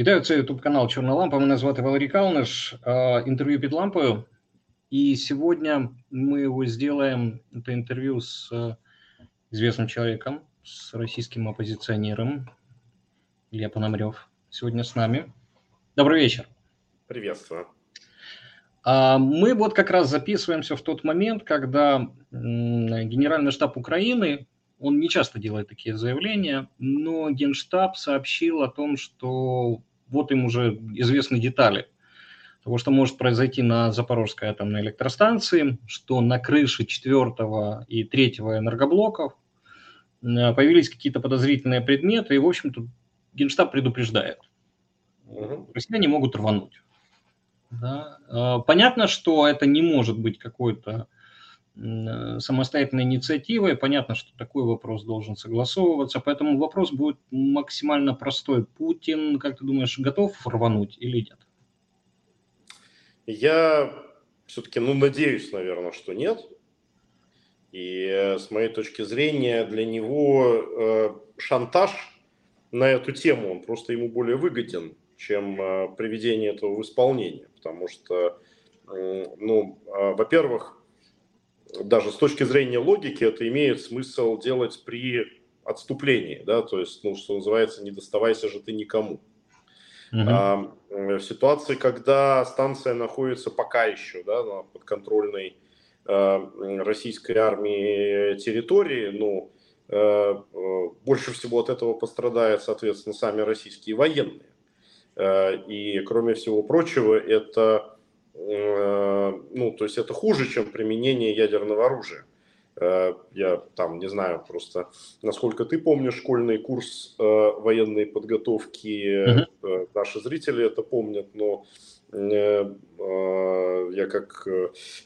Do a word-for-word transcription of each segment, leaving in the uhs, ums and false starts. Вітаю, це ютуб-канал «Черная лампа». Меня зовут Валерий Калныш. Интервью под лампою. И сегодня мы его сделаем, это интервью с известным человеком, с российским оппозиционером Илья Пономарев. Сегодня с нами. Добрый вечер. Приветствую. Мы вот как раз записываемся в тот момент, когда Генеральный штаб Украины, он не часто делает такие заявления, но Генштаб сообщил о том, что вот им уже известны детали того, что может произойти на Запорожской атомной электростанции, что на крыше четвертого и третьего энергоблоков появились какие-то подозрительные предметы, и, в общем-то, Генштаб предупреждает. Россияне могут рвануть. Да. Понятно, что это не может быть какой-то самостоятельной инициативой, понятно, что такой вопрос должен согласовываться, поэтому вопрос будет максимально простой. Путин, как ты думаешь, готов рвануть или нет? Я все-таки, ну, надеюсь, наверное, что нет. И с моей точки зрения для него э, шантаж на эту тему, он просто ему более выгоден, чем э, приведение этого в исполнение, потому что, э, ну, э, во-первых, даже с точки зрения логики это имеет смысл делать при отступлении, да, то есть, ну, что называется, не доставайся же ты никому. Uh-huh. А, в ситуации, когда станция находится пока еще, да, на подконтрольной э, российской армии территории, ну, э, больше всего от этого пострадают, соответственно, сами российские военные. Э, и, кроме всего прочего, это... Ну, то есть это хуже, чем применение ядерного оружия. Я там не знаю просто, насколько ты помнишь школьный курс военной подготовки, mm-hmm. наши зрители это помнят, но я как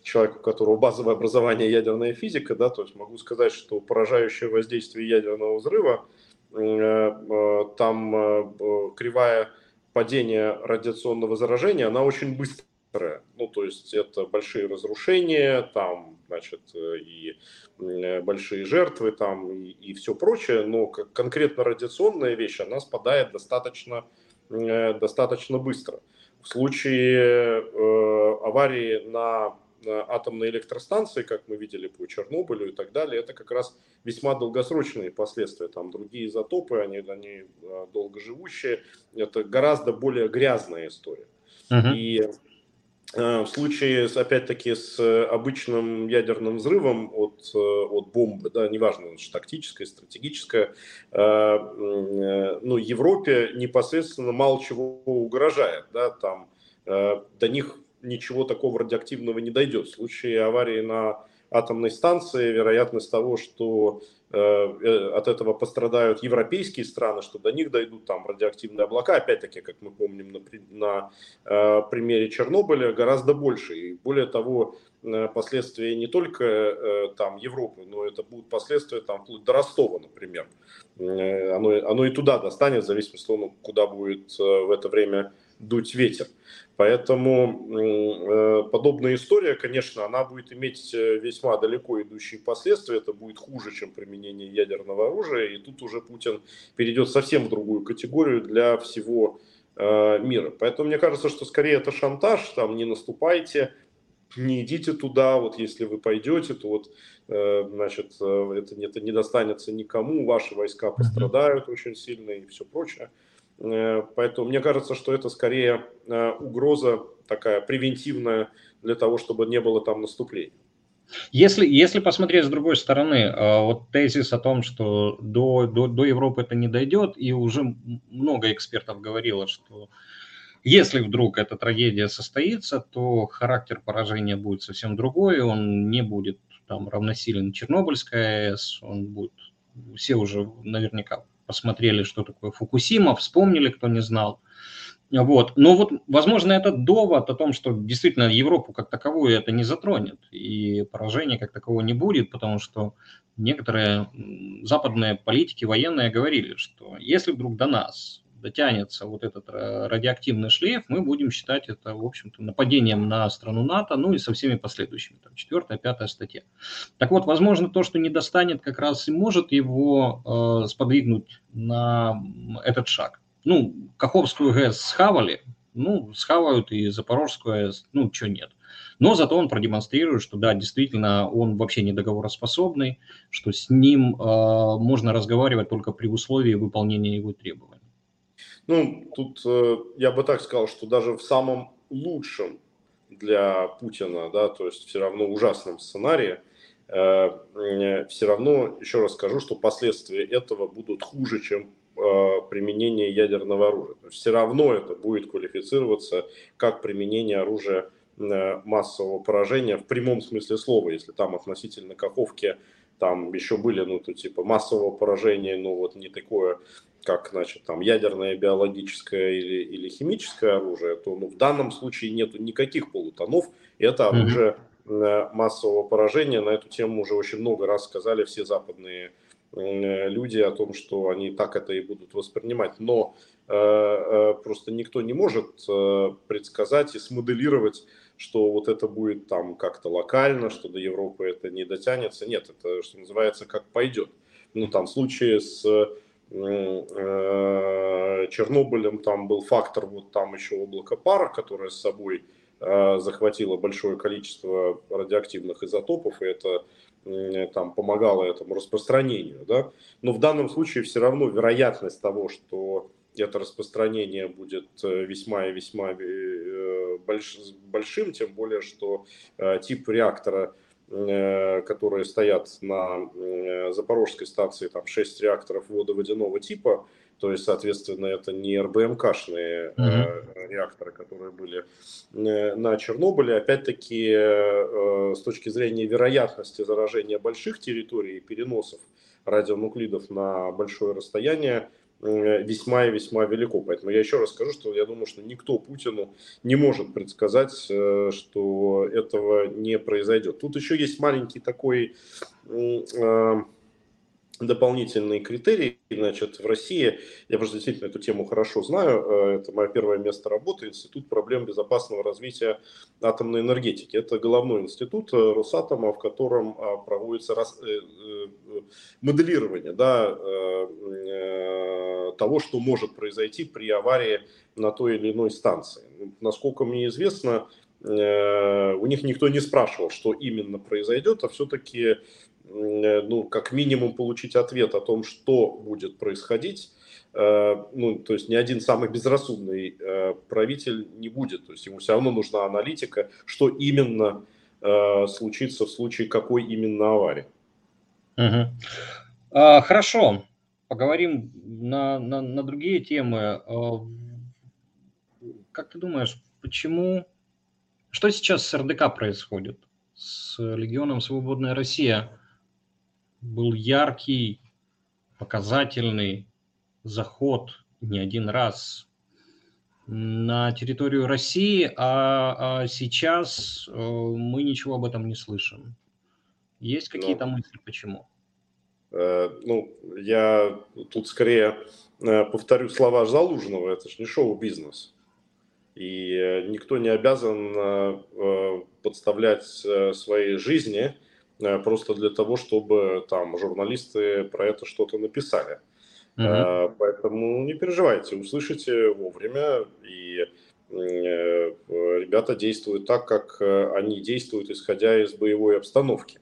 человек, у которого базовое образование ядерная физика, да, то есть могу сказать, что поражающее воздействие ядерного взрыва, там кривая падения радиационного заражения, она очень быстро. Ну, то есть это большие разрушения, там, значит, и большие жертвы, там, и, и все прочее, но конкретно радиационная вещь, она спадает достаточно, достаточно быстро. В случае э, аварии на, на атомной электростанции, как мы видели по Чернобылю и так далее, это как раз весьма долгосрочные последствия, там другие изотопы, они, они долгоживущие, это гораздо более грязная история. Uh-huh. И в случае, опять-таки, с обычным ядерным взрывом от, от бомбы, да, неважно, что тактическая, стратегическая, э, ну, Европе непосредственно мало чего угрожает, да, там э, до них ничего такого радиоактивного не дойдет. В случае аварии на атомной станции вероятность того, что э, от этого пострадают европейские страны, что до них дойдут там радиоактивные облака, опять-таки, как мы помним на, на э, примере Чернобыля, гораздо больше. И более того, э, последствия не только э, там Европы, но это будут последствия там вплоть до Ростова, например. Э, оно, оно и туда достанет, в зависимости от того, куда будет э, в это время дуть ветер. Поэтому э, подобная история, конечно, она будет иметь весьма далеко идущие последствия. Это будет хуже, чем применение ядерного оружия. И тут уже Путин перейдет совсем в другую категорию для всего э, мира. Поэтому мне кажется, что скорее это шантаж. Там не наступайте, не идите туда. Вот если вы пойдете, то вот, э, значит, это, это не достанется никому. Ваши войска пострадают очень сильно и все прочее. Поэтому мне кажется, что это скорее угроза такая превентивная для того, чтобы не было там наступления. Если, если посмотреть с другой стороны, вот тезис о том, что до, до, до Европы это не дойдет, и уже много экспертов говорило, что если вдруг эта трагедия состоится, то характер поражения будет совсем другой, он не будет там равносилен Чернобыльской АЭС, он будет, все уже наверняка посмотрели, что такое Фукусима, вспомнили, кто не знал. Вот. Но вот, возможно, этот довод о том, что действительно Европу как таковую это не затронет, и поражения как такового не будет, потому что некоторые западные политики, военные говорили, что если вдруг до нас дотянется вот этот радиоактивный шлейф, мы будем считать это, в общем-то, нападением на страну НАТО, ну и со всеми последующими, там, четвертая, пятая статья. Так вот, возможно, то, что не достанет, как раз и может его э, сподвигнуть на этот шаг. ну, Каховскую ГЭС схавали, ну, схавают и Запорожскую АЭС, ну, чего нет. Но зато он продемонстрирует, что да, действительно, он вообще не договороспособный, что с ним э, можно разговаривать только при условии выполнения его требований. Ну, тут э, я бы так сказал, что даже в самом лучшем для Путина, да, то есть все равно ужасном сценарии, э, все равно, еще раз скажу, что последствия этого будут хуже, чем применение ядерного оружия. То есть все равно это будет квалифицироваться как применение оружия массового поражения в прямом смысле слова, если там относительно Каховки там еще были, ну, то типа массового поражения, но вот не такое, как, значит, там ядерное, биологическое или, или химическое оружие, то, ну, в данном случае нету никаких полутонов, это оружие массового поражения. На эту тему уже очень много раз сказали все западные люди о том, что они так это и будут воспринимать. Но э, просто никто не может э, предсказать и смоделировать, что вот это будет там как-то локально, что до Европы это не дотянется. Нет, это, что называется, как пойдет. Ну, там в случае с э, э, Чернобылем там был фактор, вот там еще облако пара, которое с собой э, захватило большое количество радиоактивных изотопов, и это там помогало этому распространению, да? Но в данном случае все равно вероятность того, что это распространение будет весьма и весьма больш, большим, тем более, что тип реактора, которые стоят на Запорожской станции, там шесть реакторов водоводяного типа, то есть, соответственно, это не РБМКшные mm-hmm. реакторы, которые были на Чернобыле. Опять-таки, с точки зрения вероятности заражения больших территорий и переносов радионуклидов на большое расстояние, весьма и весьма велико. Поэтому я еще раз скажу, что я думаю, что никто Путину не может предсказать, что этого не произойдет. Тут еще есть маленький такой дополнительный критерий. Значит, в России, я просто действительно эту тему хорошо знаю, это мое первое место работы, Институт проблем безопасного развития атомной энергетики. Это головной институт Росатома, в котором проводится моделирование, да, того, что может произойти при аварии на той или иной станции. Насколько мне известно, у них никто не спрашивал, что именно произойдет, а все-таки, ну, как минимум получить ответ о том, что будет происходить. Ну, то есть ни один самый безрассудный правитель не будет. То есть ему все равно нужна аналитика, что именно случится в случае какой именно аварии. Угу. А, хорошо, поговорим на, на, на другие темы. Как ты думаешь, почему... Что сейчас с РДК происходит? С Легионом «Свободная Россия» был яркий, показательный заход не один раз на территорию России, а, а сейчас мы ничего об этом не слышим. Есть какие-то ну, мысли, почему? Э, ну, я тут скорее э, повторю слова Залужного, это же не шоу-бизнес. И никто не обязан подставлять свои жизни просто для того, чтобы там журналисты про это что-то написали. Uh-huh. Поэтому не переживайте, услышите вовремя. И ребята действуют так, как они действуют, исходя из боевой обстановки.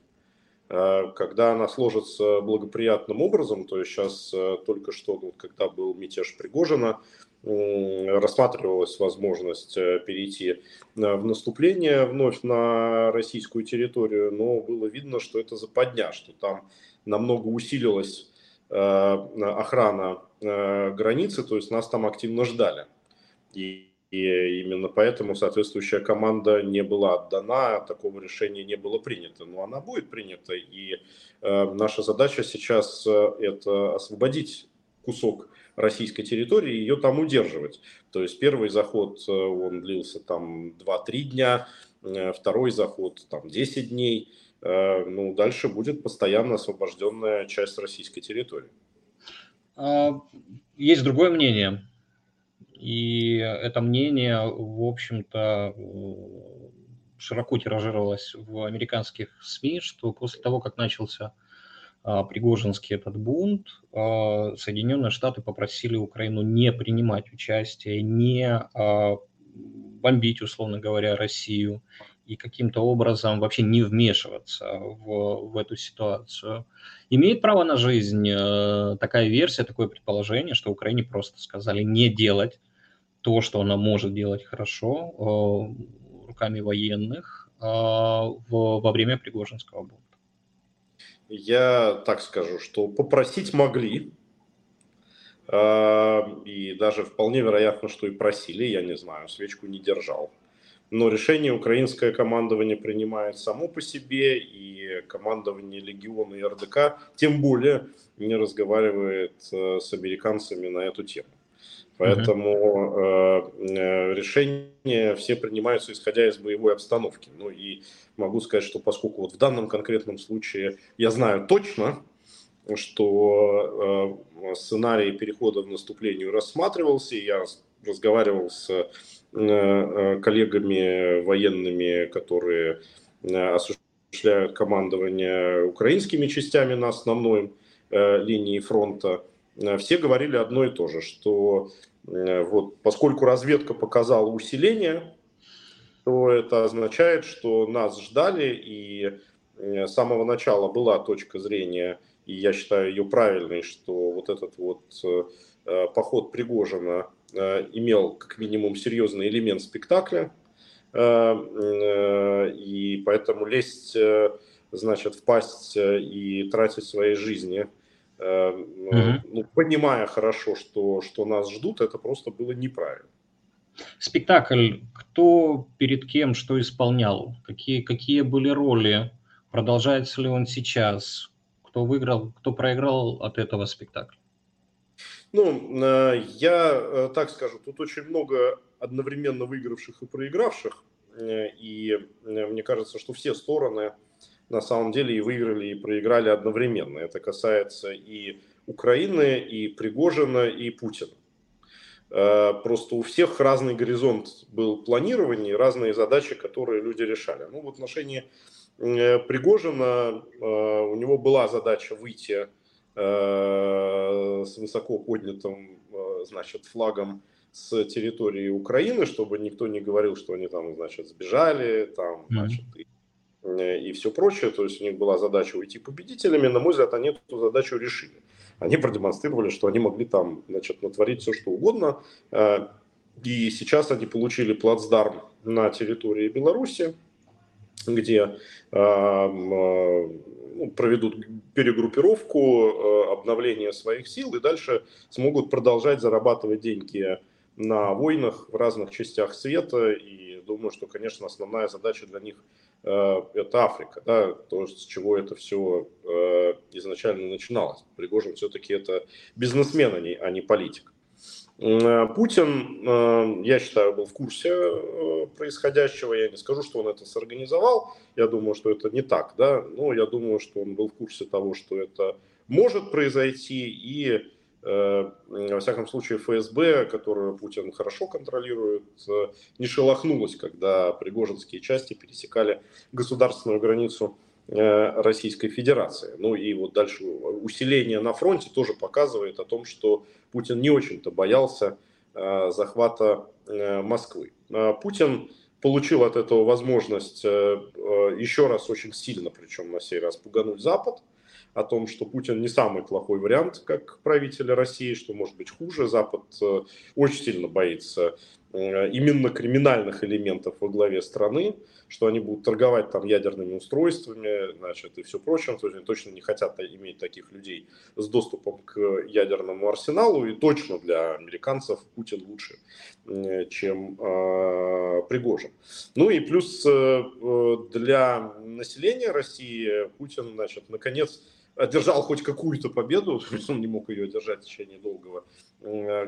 Когда она сложится благоприятным образом, то есть сейчас только что, когда был мятеж Пригожина, рассматривалась возможность перейти в наступление вновь на российскую территорию, но было видно, что это западня, что там намного усилилась охрана границы, то есть нас там активно ждали. И именно поэтому соответствующая команда не была отдана, такого решения не было принято. Но она будет принята, и наша задача сейчас это освободить кусок российской территории, ее там удерживать. То есть первый заход, он длился там два-три дня, второй заход там десять дней, ну дальше будет постоянно освобожденная часть российской территории. Есть другое мнение, и это мнение, в общем-то, широко тиражировалось в американских СМИ, что после того, как начался Пригожинский этот бунт, Соединенные Штаты попросили Украину не принимать участие, не бомбить, условно говоря, Россию и каким-то образом вообще не вмешиваться в, в эту ситуацию. Имеет право на жизнь такая версия, такое предположение, что Украине просто сказали не делать то, что она может делать хорошо руками военных во время Пригожинского бунта. Я так скажу, что попросить могли, и даже вполне вероятно, что и просили, я не знаю, свечку не держал. Но решение украинское командование принимает само по себе, и командование Легиона и эр дэ ка тем более не разговаривает с американцами на эту тему. Поэтому э, решения все принимаются, исходя из боевой обстановки. Ну и могу сказать, что поскольку вот в данном конкретном случае я знаю точно, что э, сценарий перехода в наступление рассматривался, и я разговаривал с э, коллегами военными, которые осуществляют командование украинскими частями на основной э, линии фронта. Все говорили одно и то же, что вот, поскольку разведка показала усиление, то это означает, что нас ждали, и с самого начала была точка зрения, и я считаю ее правильной, что вот этот вот поход Пригожина имел как минимум серьезный элемент спектакля, и поэтому лезть, значит, впасть и тратить свои жизни, Uh-huh. ну, понимая хорошо, что, что нас ждут, это просто было неправильно. Спектакль. Кто перед кем что исполнял? Какие, какие были роли? Продолжается ли он сейчас? Кто выиграл, кто проиграл от этого спектакля? Ну, я так скажу, тут очень много одновременно выигравших и проигравших. И мне кажется, что все стороны на самом деле и выиграли, и проиграли одновременно. Это касается и Украины, и Пригожина, и Путина. Просто у всех разный горизонт был планирования, разные задачи, которые люди решали. Ну, в отношении Пригожина у него была задача выйти с высоко поднятым, значит, флагом с территории Украины, чтобы никто не говорил, что они там, значит, сбежали, там, значит, и и все прочее, то есть у них была задача уйти победителями, на мой взгляд, они эту задачу решили. Они продемонстрировали, что они могли там, значит, натворить все, что угодно, и сейчас они получили плацдарм на территории Беларуси, где ну, проведут перегруппировку, обновление своих сил, и дальше смогут продолжать зарабатывать деньги на войнах в разных частях света, и думаю, что, конечно, основная задача для них это Африка, да, то, с чего это все э, изначально начиналось. Пригожин все-таки это бизнесмен, а не политик. Путин, э, я считаю, был в курсе э, происходящего. Я не скажу, что он это сорганизовал. Я думаю, что это не так, да. Но я думаю, что он был в курсе того, что это может произойти. И э, во всяком случае эф эс бэ, которую Путин хорошо контролирует, не шелохнулась, когда пригожинские части пересекали государственную границу Российской Федерации. Ну и вот дальше усиление на фронте тоже показывает о том, что Путин не очень-то боялся захвата Москвы. Путин получил от этого возможность еще раз очень сильно, причем на сей раз, пугануть Запад о том, что Путин не самый плохой вариант как правителя России, что может быть хуже. Запад очень сильно боится именно криминальных элементов во главе страны, что они будут торговать там ядерными устройствами, значит, и все прочее. То есть они точно не хотят иметь таких людей с доступом к ядерному арсеналу, и точно для американцев Путин лучше, чем э, Пригожин. Ну и плюс э, для населения России Путин, значит, наконец одержал хоть какую-то победу, он не мог ее одержать в течение долгого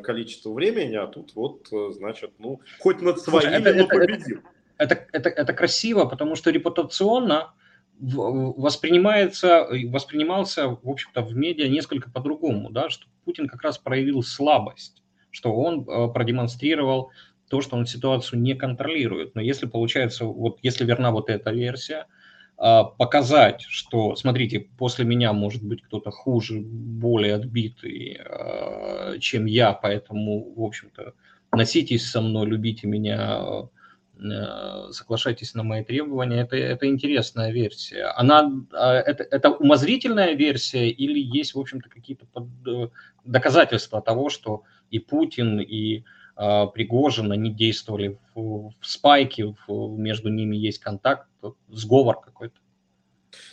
количества времени, а тут вот, значит, ну, хоть над своими, это, но победил. Это, это, это, это красиво, потому что репутационно воспринимается, воспринимался, в общем-то, в медиа несколько по-другому, да, что Путин как раз проявил слабость, что он продемонстрировал то, что он ситуацию не контролирует. Но если получается, вот если верна вот эта версия, показать, что, смотрите, после меня может быть кто-то хуже, более отбитый, чем я, поэтому, в общем-то, носитесь со мной, любите меня, соглашайтесь на мои требования, это, это интересная версия. Она, это, это умозрительная версия или есть, в общем-то, какие-то доказательства того, что и Путин, и Пригожин, они действовали в, в спайке, в, между ними есть контакт, сговор какой-то?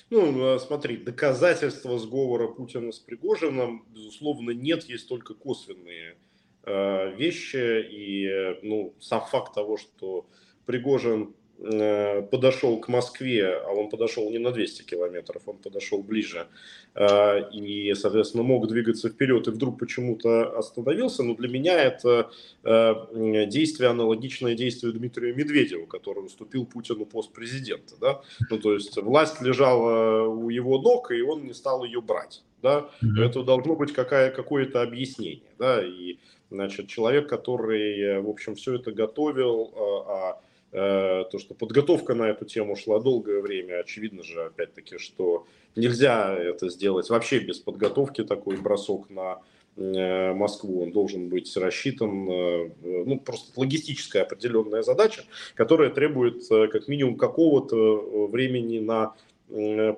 Ну, смотри, доказательства сговора Путина с Пригожином, безусловно, нет, есть только косвенные э, вещи. И ну, сам факт того, что Пригожин э, подошел к Москве, а он подошел не на двести километров, он подошел ближе, э, и, соответственно, мог двигаться вперед и вдруг почему-то остановился, но для меня это э, действие, аналогичное действию Дмитрия Медведева, который уступил Путину пост президента. Да? Ну, то есть власть лежала у его ног, и он не стал ее брать. Да? Это должно быть какая, какое-то объяснение. Да? И, значит, человек, который, в общем, все это готовил, а то, что подготовка на эту тему шла долгое время, очевидно же, опять-таки, что нельзя это сделать вообще без подготовки, такой бросок на Москву, он должен быть рассчитан, ну, просто логистическая определенная задача, которая требует как минимум какого-то времени на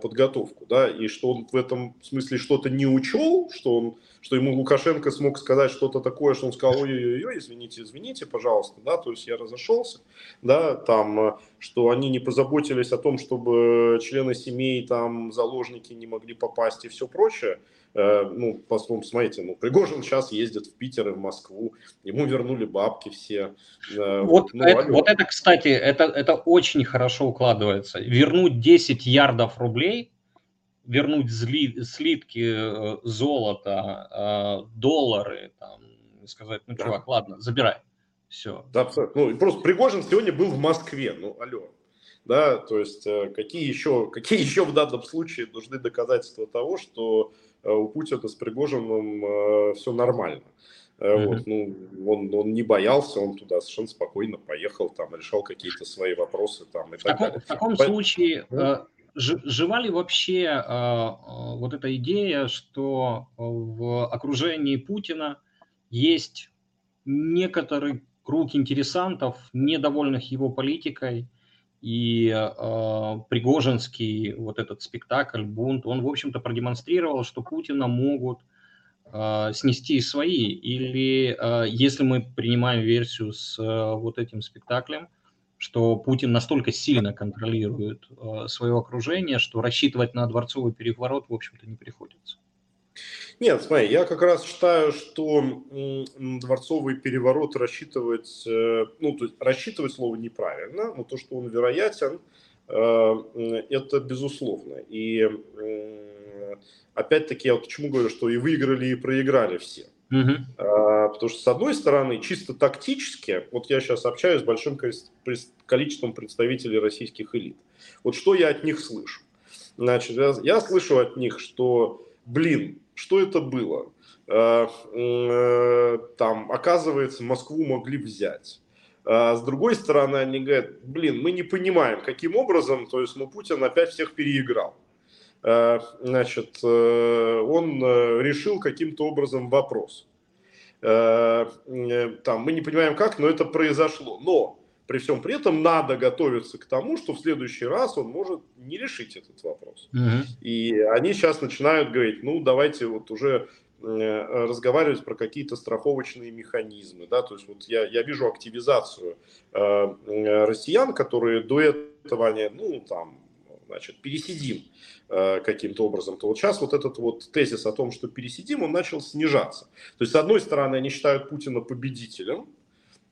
подготовку, да, и что он в этом смысле что-то не учел, что он, что ему Лукашенко смог сказать что-то такое, что он сказал: ой-ой-ой, извините, извините, пожалуйста, да, то есть я разошелся, да, там, что они не позаботились о том, чтобы члены семей, там, заложники не могли попасть и все прочее. Ну, послом, смотрите, ну, Пригожин сейчас ездит в Питер и в Москву, ему вернули бабки все. Вот, ну, это, вот это, кстати, это, это очень хорошо укладывается. Вернуть десять ярдов рублей, вернуть зли, слитки, золото, доллары, там, сказать, ну, чувак, да, ладно, забирай, все. Да, абсолютно. Ну, просто Пригожин сегодня был в Москве, ну, алло. Да, то есть какие еще, какие еще в данном случае нужны доказательства того, что у Путина с Пригожиным все нормально. Mm-hmm. Вот, ну, он, он не боялся, он туда совершенно спокойно поехал, там, решал какие-то свои вопросы. Там, и в, так таком, в таком По... случае, mm-hmm. жива ли вообще вот эта идея, что в окружении Путина есть некоторый круг интересантов, недовольных его политикой? И э, Пригожинский вот этот спектакль, бунт, он, в общем-то, продемонстрировал, что Путина могут э, снести свои. Или э, если мы принимаем версию с э, вот этим спектаклем, что Путин настолько сильно контролирует э, свое окружение, что рассчитывать на дворцовый переворот, в общем-то, не приходится. Нет, смотри, я как раз считаю, что дворцовый переворот рассчитывать, ну, то есть рассчитывать слово неправильно, но то, что он вероятен, это безусловно. И опять-таки я вот почему говорю, что и выиграли, и проиграли все. Uh-huh. Потому что, с одной стороны, чисто тактически, вот я сейчас общаюсь с большим количеством представителей российских элит. Вот что я от них слышу? Значит, я слышу от них, что, блин, что это было? Там, оказывается, Москву могли взять. С другой стороны, они говорят: блин, мы не понимаем, каким образом, то есть, ну, Путин опять всех переиграл. Значит, он решил каким-то образом вопрос. Там, мы не понимаем как, но это произошло. Но при всем при этом надо готовиться к тому, что в следующий раз он может не решить этот вопрос. Uh-huh. И они сейчас начинают говорить: ну, давайте вот уже э, разговаривать про какие-то страховочные механизмы. Да? То есть вот я, я вижу активизацию э, россиян, которые до этого, они, ну, там, значит, пересидим э, каким-то образом. То вот сейчас вот этот вот тезис о том, что пересидим, он начал снижаться. То есть, с одной стороны, они считают Путина победителем,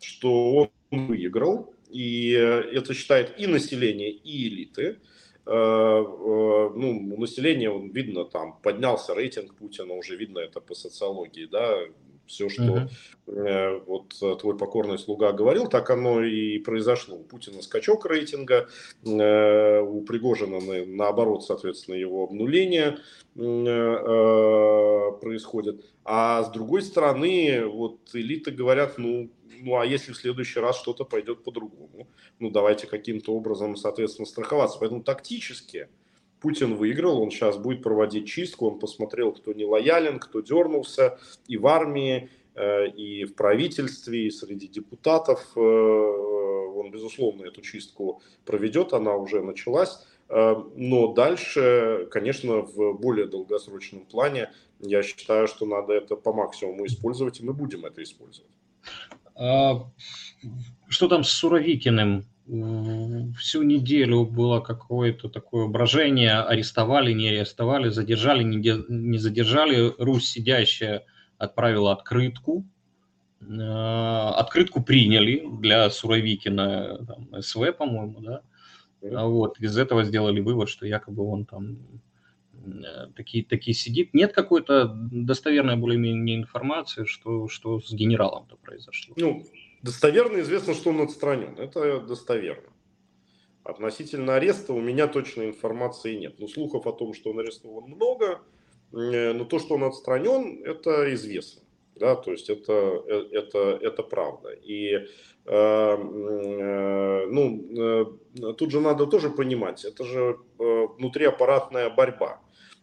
что он выиграл, и это считает и население, и элиты. Ну, у населения, видно, там поднялся рейтинг Путина, уже видно это по социологии, да, все, что uh-huh. вот тут твой покорный слуга говорил, так оно и произошло. У Путина скачок рейтинга, у Пригожина наоборот, соответственно, его обнуление происходит. А с другой стороны, вот элиты говорят, ну, ну а если в следующий раз что-то пойдет по-другому, ну давайте каким-то образом, соответственно, страховаться. Поэтому тактически Путин выиграл, он сейчас будет проводить чистку, он посмотрел, кто не лоялен, кто дернулся и в армии, и в правительстве, и среди депутатов. Он, безусловно, эту чистку проведет, она уже началась. Но дальше, конечно, в более долгосрочном плане, я считаю, что надо это по максимуму использовать, и мы будем это использовать. Что там с Суровикиным? Всю неделю было какое-то такое брожение, арестовали, не арестовали, задержали, не задержали. Русь сидящая отправила открытку, открытку приняли для Суровикина, там, эс вэ, по-моему, да. Вот, из этого сделали вывод, что якобы он там такие, такие сидит. Нет какой-то достоверной более-менее информации, что, что с генералом-то произошло? Ну, достоверно известно, что он отстранен. Это достоверно. Относительно ареста у меня точной информации нет. Но слухов о том, что он арестован, много. Но то, что он отстранен, это известно. Да, то есть это, это, это правда. И э, ну, тут же надо тоже понимать, это же внутриаппаратная борьба.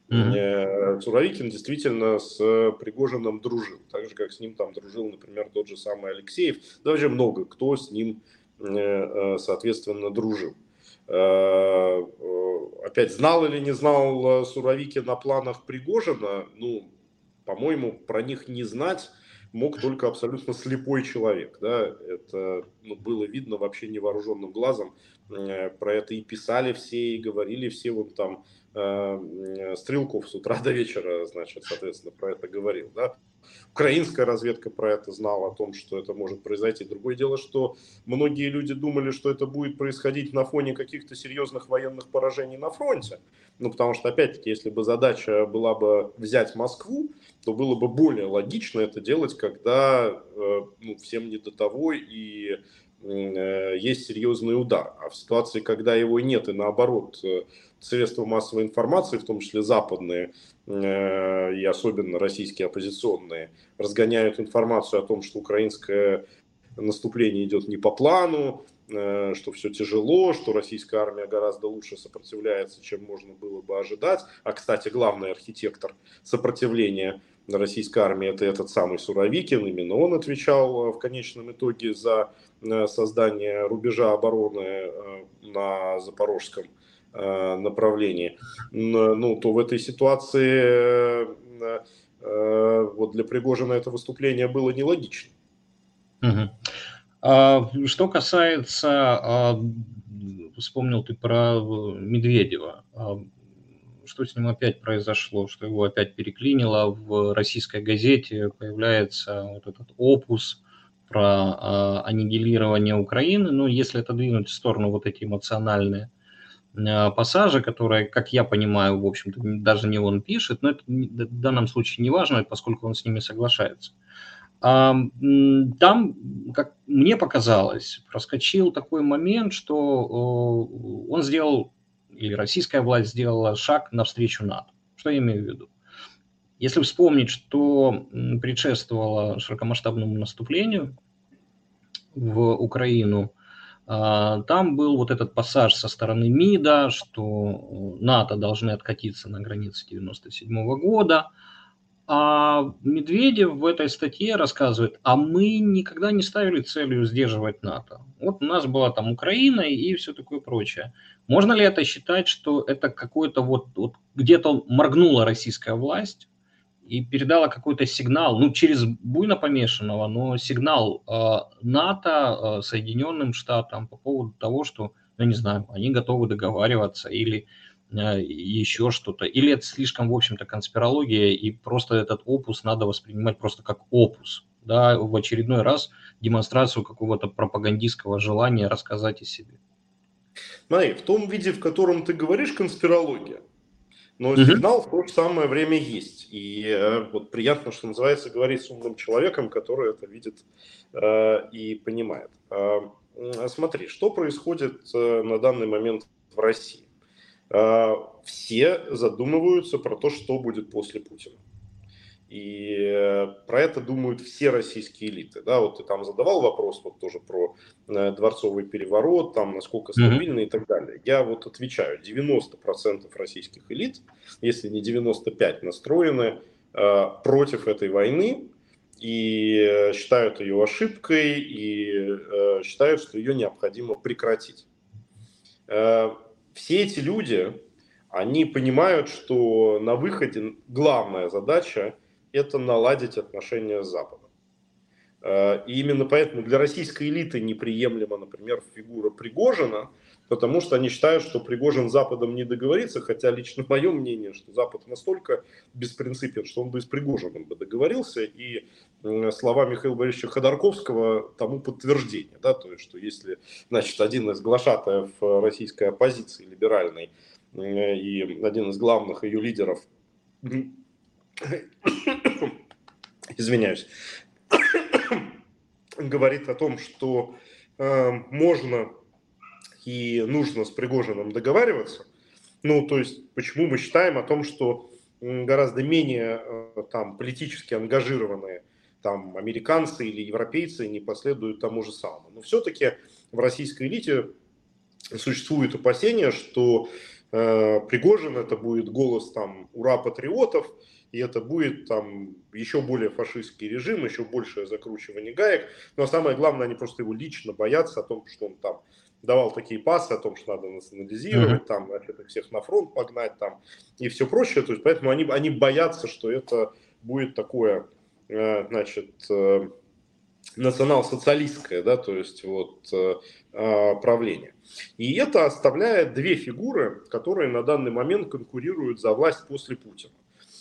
Mm-hmm. Суровикин действительно с Пригожиным дружил, так же, как с ним там дружил, например, тот же самый Алексеев. Даже много кто с ним, соответственно, дружил. Опять, знал или не знал Суровикин о планах Пригожина, ну, по-моему, про них не знать мог только абсолютно слепой человек. Да? Это, ну, было видно вообще невооруженным глазом. Про это и писали все, и говорили все. Вот там э, Стрелков с утра до вечера, значит, соответственно, про это говорил. Да? Украинская разведка про это знала, о том, что это может произойти. Другое дело, что многие люди думали, что это будет происходить на фоне каких-то серьезных военных поражений на фронте. Ну, потому что, опять-таки, если бы задача была бы взять Москву, то было бы более логично это делать, когда э, ну, всем не до того и э, есть серьезный удар. А в ситуации, когда его нет, и наоборот, э, средства массовой информации, в том числе западные э, и особенно российские оппозиционные, разгоняют информацию о том, что украинское наступление идет не по плану, что все тяжело, что российская армия гораздо лучше сопротивляется, чем можно было бы ожидать. А, кстати, главный архитектор сопротивления российской армии – это этот самый Суровикин. Именно он отвечал в конечном итоге за создание рубежа обороны на Запорожском направлении. Ну, то в этой ситуации вот для Пригожина это выступление было нелогично. Угу. Что касается, вспомнил ты про Медведева, что с ним опять произошло, что его опять переклинило, в российской газете появляется вот этот опус про аннигилирование Украины, ну, если отодвинуть в сторону вот эти эмоциональные пассажи, которые, как я понимаю, в общем-то, даже не он пишет, но это в данном случае не важно, поскольку он с ними соглашается. Там, как мне показалось, проскочил такой момент, что он сделал, или российская власть сделала шаг навстречу НАТО. Что я имею в виду? Если вспомнить, что предшествовало широкомасштабному наступлению в Украину, там был вот этот пассаж со стороны МИДа, что НАТО должны откатиться на границе девяносто седьмого года, а Медведев в этой статье рассказывает, а мы никогда не ставили целью сдерживать НАТО. Вот у нас была там Украина и все такое прочее. Можно ли это считать, что это какой-то вот, вот где-то моргнула российская власть и передала какой-то сигнал, ну через буйно помешанного, но сигнал э, НАТО э, Соединенным Штатам по поводу того, что, ну не знаю, они готовы договариваться или... еще что-то. Или это слишком, в общем-то, конспирология, и просто этот опус надо воспринимать просто как опус. Да, в очередной раз демонстрацию какого-то пропагандистского желания рассказать о себе. Смотри, в том виде, в котором ты говоришь, конспирология. Но угу. сигнал в то же самое время есть. И э, вот приятно, что называется, говорить с умным человеком, который это видит э, и понимает. Э, смотри, что происходит э, на данный момент в России? Э, все задумываются про то, что будет после Путина. И э, про это думают все российские элиты. Да? Вот ты там задавал вопрос вот тоже про э, дворцовый переворот, там, насколько стабильно mm-hmm. и так далее. Я вот отвечаю, девяносто процентов российских элит, если не девяносто пять процентов, настроены э, против этой войны и э, считают ее ошибкой, и э, считают, что ее необходимо прекратить. Э, все эти люди, они понимают, что на выходе главная задача — это наладить отношения с Западом. И именно поэтому для российской элиты неприемлема, например, фигура Пригожина, потому что они считают, что Пригожин с Западом не договорится, хотя лично мое мнение, что Запад настолько беспринципен, что он бы и с Пригожиным бы договорился, и слова Михаила Борисовича Ходорковского тому подтверждение, да, то есть, что если, значит, один из глашатаев российской оппозиции либеральной и один из главных ее лидеров, извиняюсь, говорит о том, что э, можно и нужно с Пригожиным договариваться. Ну, то есть, почему мы считаем о том, что гораздо менее э, там, политически ангажированные там, американцы или европейцы не последуют тому же самому. Но все-таки в российской элите существует опасение, что э, Пригожин — это будет голос там «Ура, патриотов», и это будет там еще более фашистский режим, еще большее закручивание гаек. Но самое главное, они просто его лично боятся, о том, что он там давал такие пасы, о том, что надо национализировать, mm-hmm. там, всех на фронт погнать там, и все прочее. То есть, поэтому они, они боятся, что это будет такое, э, значит, э, национал-социалистское, да, то есть вот, э, правление. И это оставляет две фигуры, которые на данный момент конкурируют за власть после Путина.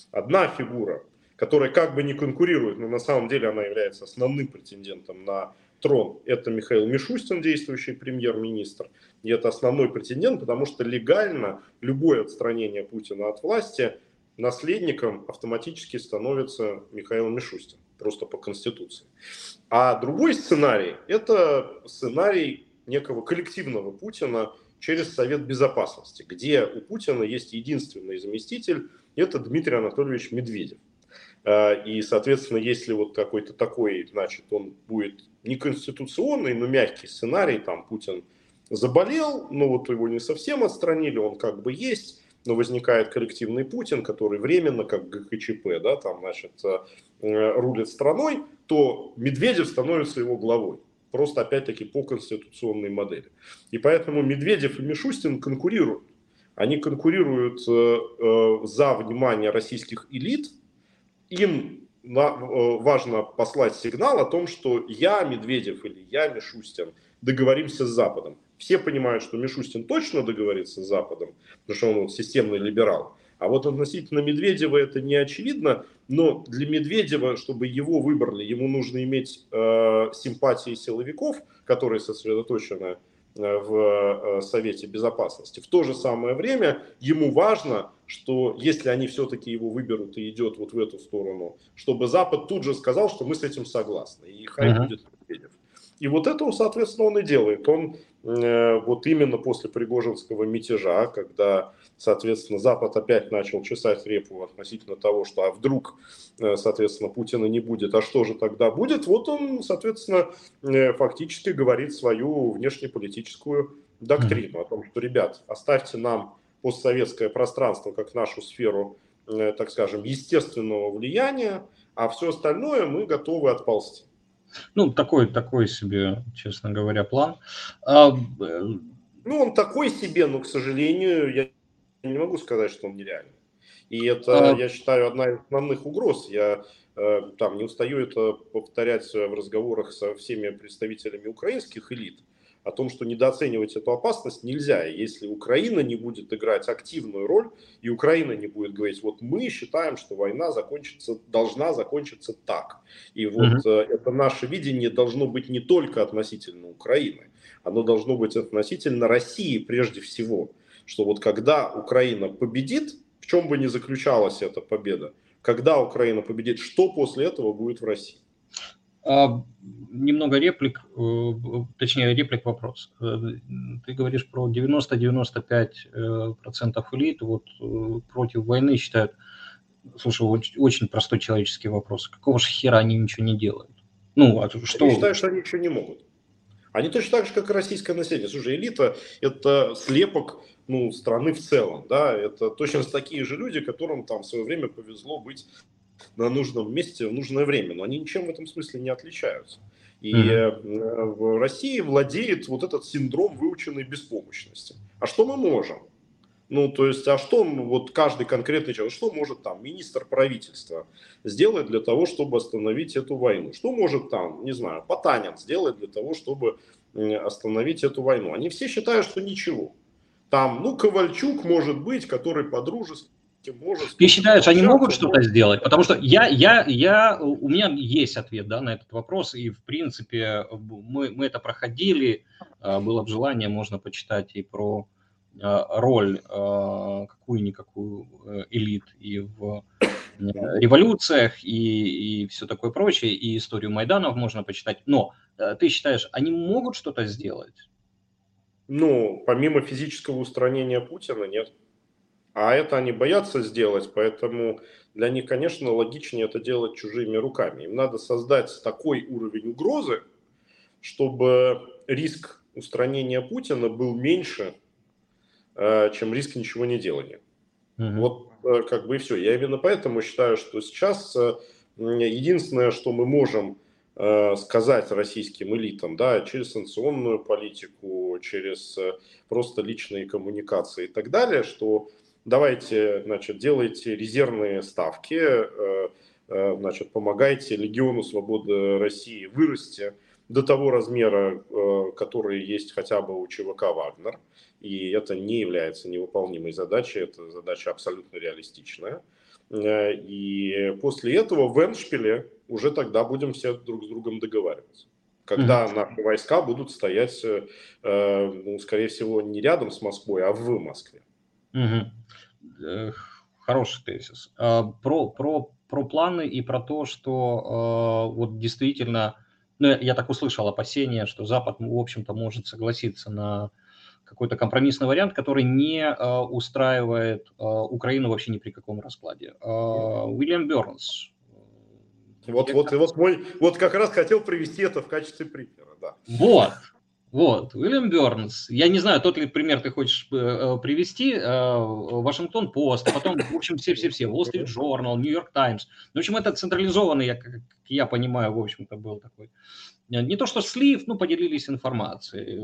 Одна фигура, которая как бы не конкурирует, но на самом деле она является основным претендентом на трон, это Михаил Мишустин, действующий премьер-министр. И это основной претендент, потому что легально любое отстранение Путина от власти наследником автоматически становится Михаил Мишустин, просто по Конституции. А другой сценарий — это сценарий некого коллективного Путина через Совет Безопасности, где у Путина есть единственный заместитель, это Дмитрий Анатольевич Медведев. И, соответственно, если вот какой-то такой, значит, он будет неконституционный, но мягкий сценарий, там Путин заболел, но вот его не совсем отстранили, он как бы есть, но возникает коллективный Путин, который временно, как Гэ Ка Че Пэ, да, там, значит, рулит страной, то Медведев становится его главой. Просто, опять-таки, по конституционной модели. И поэтому Медведев и Мишустин конкурируют. Они конкурируют э, за внимание российских элит. Им на, э, важно послать сигнал о том, что я, Медведев, или я, Мишустин, договоримся с Западом. Все понимают, что Мишустин точно договорится с Западом, потому что он вот, системный либерал. А вот относительно Медведева это не очевидно, но для Медведева, чтобы его выбрали, ему нужно иметь э, симпатии силовиков, которые сосредоточены в Совете Безопасности. В то же самое время ему важно, что если они все-таки его выберут и идет вот в эту сторону, чтобы Запад тут же сказал, что мы с этим согласны, и хай uh-huh. будет Медведев. И вот этого, соответственно, он и делает. Он э, вот именно после Пригожинского мятежа, когда, соответственно, Запад опять начал чесать репу относительно того, что а вдруг, э, соответственно, Путина не будет, а что же тогда будет? Вот он, соответственно, э, фактически говорит свою внешнеполитическую доктрину о том, что, ребят, оставьте нам постсоветское пространство как нашу сферу, э, так скажем, естественного влияния, а все остальное мы готовы отползти. Ну, такой, такой себе, честно говоря, план. А... Ну, он такой себе, но, к сожалению, я не могу сказать, что он нереальный. И это, а... я считаю, одна из основных угроз. Я там не устаю это повторять в разговорах со всеми представителями украинских элит, о том, что недооценивать эту опасность нельзя. Если Украина не будет играть активную роль, и Украина не будет говорить, вот мы считаем, что война закончится, должна закончиться так. И вот mm-hmm. это наше видение должно быть не только относительно Украины, оно должно быть относительно России прежде всего. Что вот когда Украина победит, В чем бы ни заключалась эта победа? Когда Украина победит? Что после этого будет в России? А, немного реплик, точнее реплик вопрос. Ты говоришь про девяносто-девяносто пять процентов элит вот, против войны считают. Слушай, очень простой человеческий вопрос. Какого же хера они ничего не делают? Ну, а что... Я считаю, что они ничего не могут. Они точно так же, как и российское население. Слушай, элита – это слепок ну, страны в целом. Да? Это точно такие же люди, которым там, в свое время повезло быть на нужном месте в нужное время. Но они ничем в этом смысле не отличаются. И mm-hmm. в России владеет вот этот синдром выученной беспомощности. А что мы можем? Ну, то есть, а что вот каждый конкретный человек, что может там министр правительства сделать для того, чтобы остановить эту войну? Что может там, не знаю, Потанин сделать для того, чтобы остановить эту войну? Они все считают, что ничего. Там, ну, Ковальчук, может быть, который по-дружески может... Ты считаешь, они могут что-то сделать? Потому что я, я, я, у меня есть ответ, да, на этот вопрос, и, в принципе, мы, мы это проходили, было бы желание, можно почитать и про... роль какую-никакую элит и в революциях, и, и все такое прочее, и историю Майданов можно почитать. Но ты считаешь, они могут что-то сделать? Ну, помимо физического устранения Путина, нет. А это они боятся сделать, поэтому для них, конечно, логичнее это делать чужими руками. Им надо создать такой уровень угрозы, чтобы риск устранения Путина был меньше, чем риск ничего не делания. Uh-huh. Вот как бы и все. Я именно поэтому считаю, что сейчас единственное, что мы можем сказать российским элитам, да, через санкционную политику, через просто личные коммуникации и так далее, что давайте, значит, делайте резервные ставки, значит, помогайте Легиону Свободы России вырасти до того размера, который есть хотя бы у ЧВК «Вагнер». И это не является невыполнимой задачей, это задача абсолютно реалистичная. И после этого в эндшпиле уже тогда будем все друг с другом договариваться. Когда mm-hmm. наши войска будут стоять, ну, скорее всего, не рядом с Москвой, а в Москве. Mm-hmm. Хороший тезис. Про, про, про планы и про то, что вот действительно... Ну, я так услышал опасения, что Запад, в общем-то, может согласиться на какой-то компромиссный вариант, который не э, устраивает э, Украину вообще ни при каком раскладе. Э, Уильям Бёрнс. Вот, вот, как... Вот, мой, вот как раз хотел привести это в качестве примера. Да. Вот, вот, Уильям Бёрнс. Я не знаю, тот ли пример ты хочешь э, привести. Э, Вашингтон Пост, потом, в общем, все-все-все. Wall Street Journal, New York Times. В общем, это централизованный, я, как я понимаю, в общем-то, был такой... Не то, что слив, ну, поделились информацией.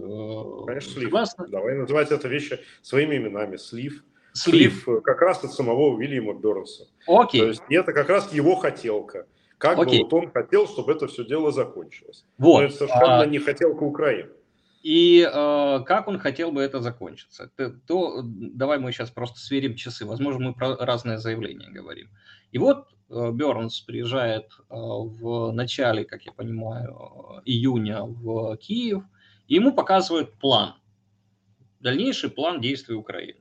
Конечно, слив. Согласно? Давай называть это вещи своими именами. Слив. Слив, слив как раз от самого Уильяма Бёрнса. Окей. То есть это как раз его хотелка. Как Окей. бы вот он хотел, чтобы это все дело закончилось. Вот. Но это совершенно а... не хотелка Украины. И э, как он хотел бы это закончиться? То, то, давай мы сейчас просто сверим часы. Возможно, мы про разные заявления говорим. И вот э, Бёрнс приезжает э, в начале, как я понимаю, июня в Киев. И ему показывают план. Дальнейший план действий Украины.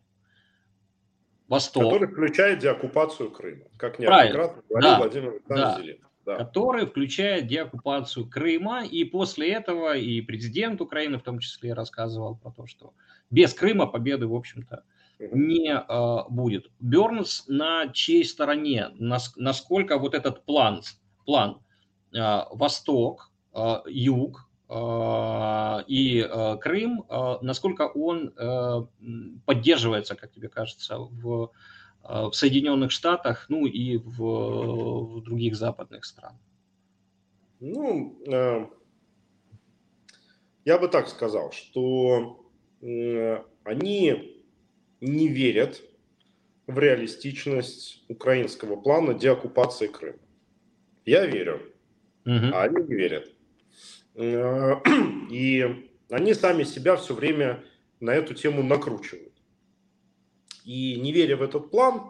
Восток. Который включает деоккупацию Крыма. Как неоднократно говорил да. Владимир Александрович да. Зеленский. Да. Который включает деоккупацию Крыма, и после этого и президент Украины в том числе рассказывал про то, что без Крыма победы, в общем-то, не э, будет. Бёрнс на чьей стороне? Нас, насколько вот этот план, план э, Восток, э, Юг э, и э, Крым, э, насколько он э, поддерживается, как тебе кажется, в в Соединенных Штатах, ну и в, в других западных странах? Ну, э, я бы так сказал, что э, они не верят в реалистичность украинского плана деоккупации Крыма. Я верю, угу. а они не верят. Э, и они сами себя все время на эту тему накручивают. И не веря в этот план,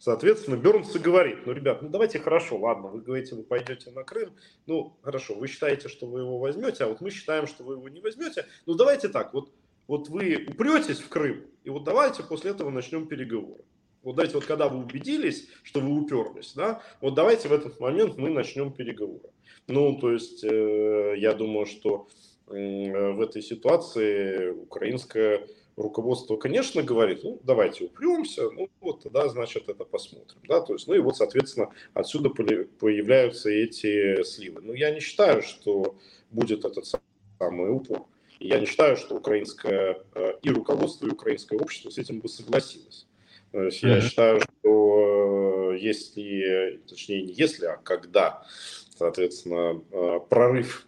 соответственно, Бёрнс и говорит, ну, ребят, ну, давайте, хорошо, ладно, вы говорите, вы пойдете на Крым, ну, хорошо, вы считаете, что вы его возьмете, а вот мы считаем, что вы его не возьмете, ну, давайте так, вот, вот вы упретесь в Крым, и вот давайте после этого начнем переговоры. Вот давайте, вот когда вы убедились, что вы уперлись, да, вот давайте в этот момент мы начнем переговоры. Ну, то есть, э, я думаю, что э, в этой ситуации украинское руководство, конечно, говорит, ну, давайте упремся, ну, вот тогда, значит, это посмотрим, да, то есть, ну, и вот, соответственно, отсюда появляются эти сливы. Но я не считаю, что будет этот самый упор. Я не считаю, что украинское и руководство, и украинское общество с этим бы согласилось. То есть я считаю, что если, точнее не если, а когда, соответственно, прорыв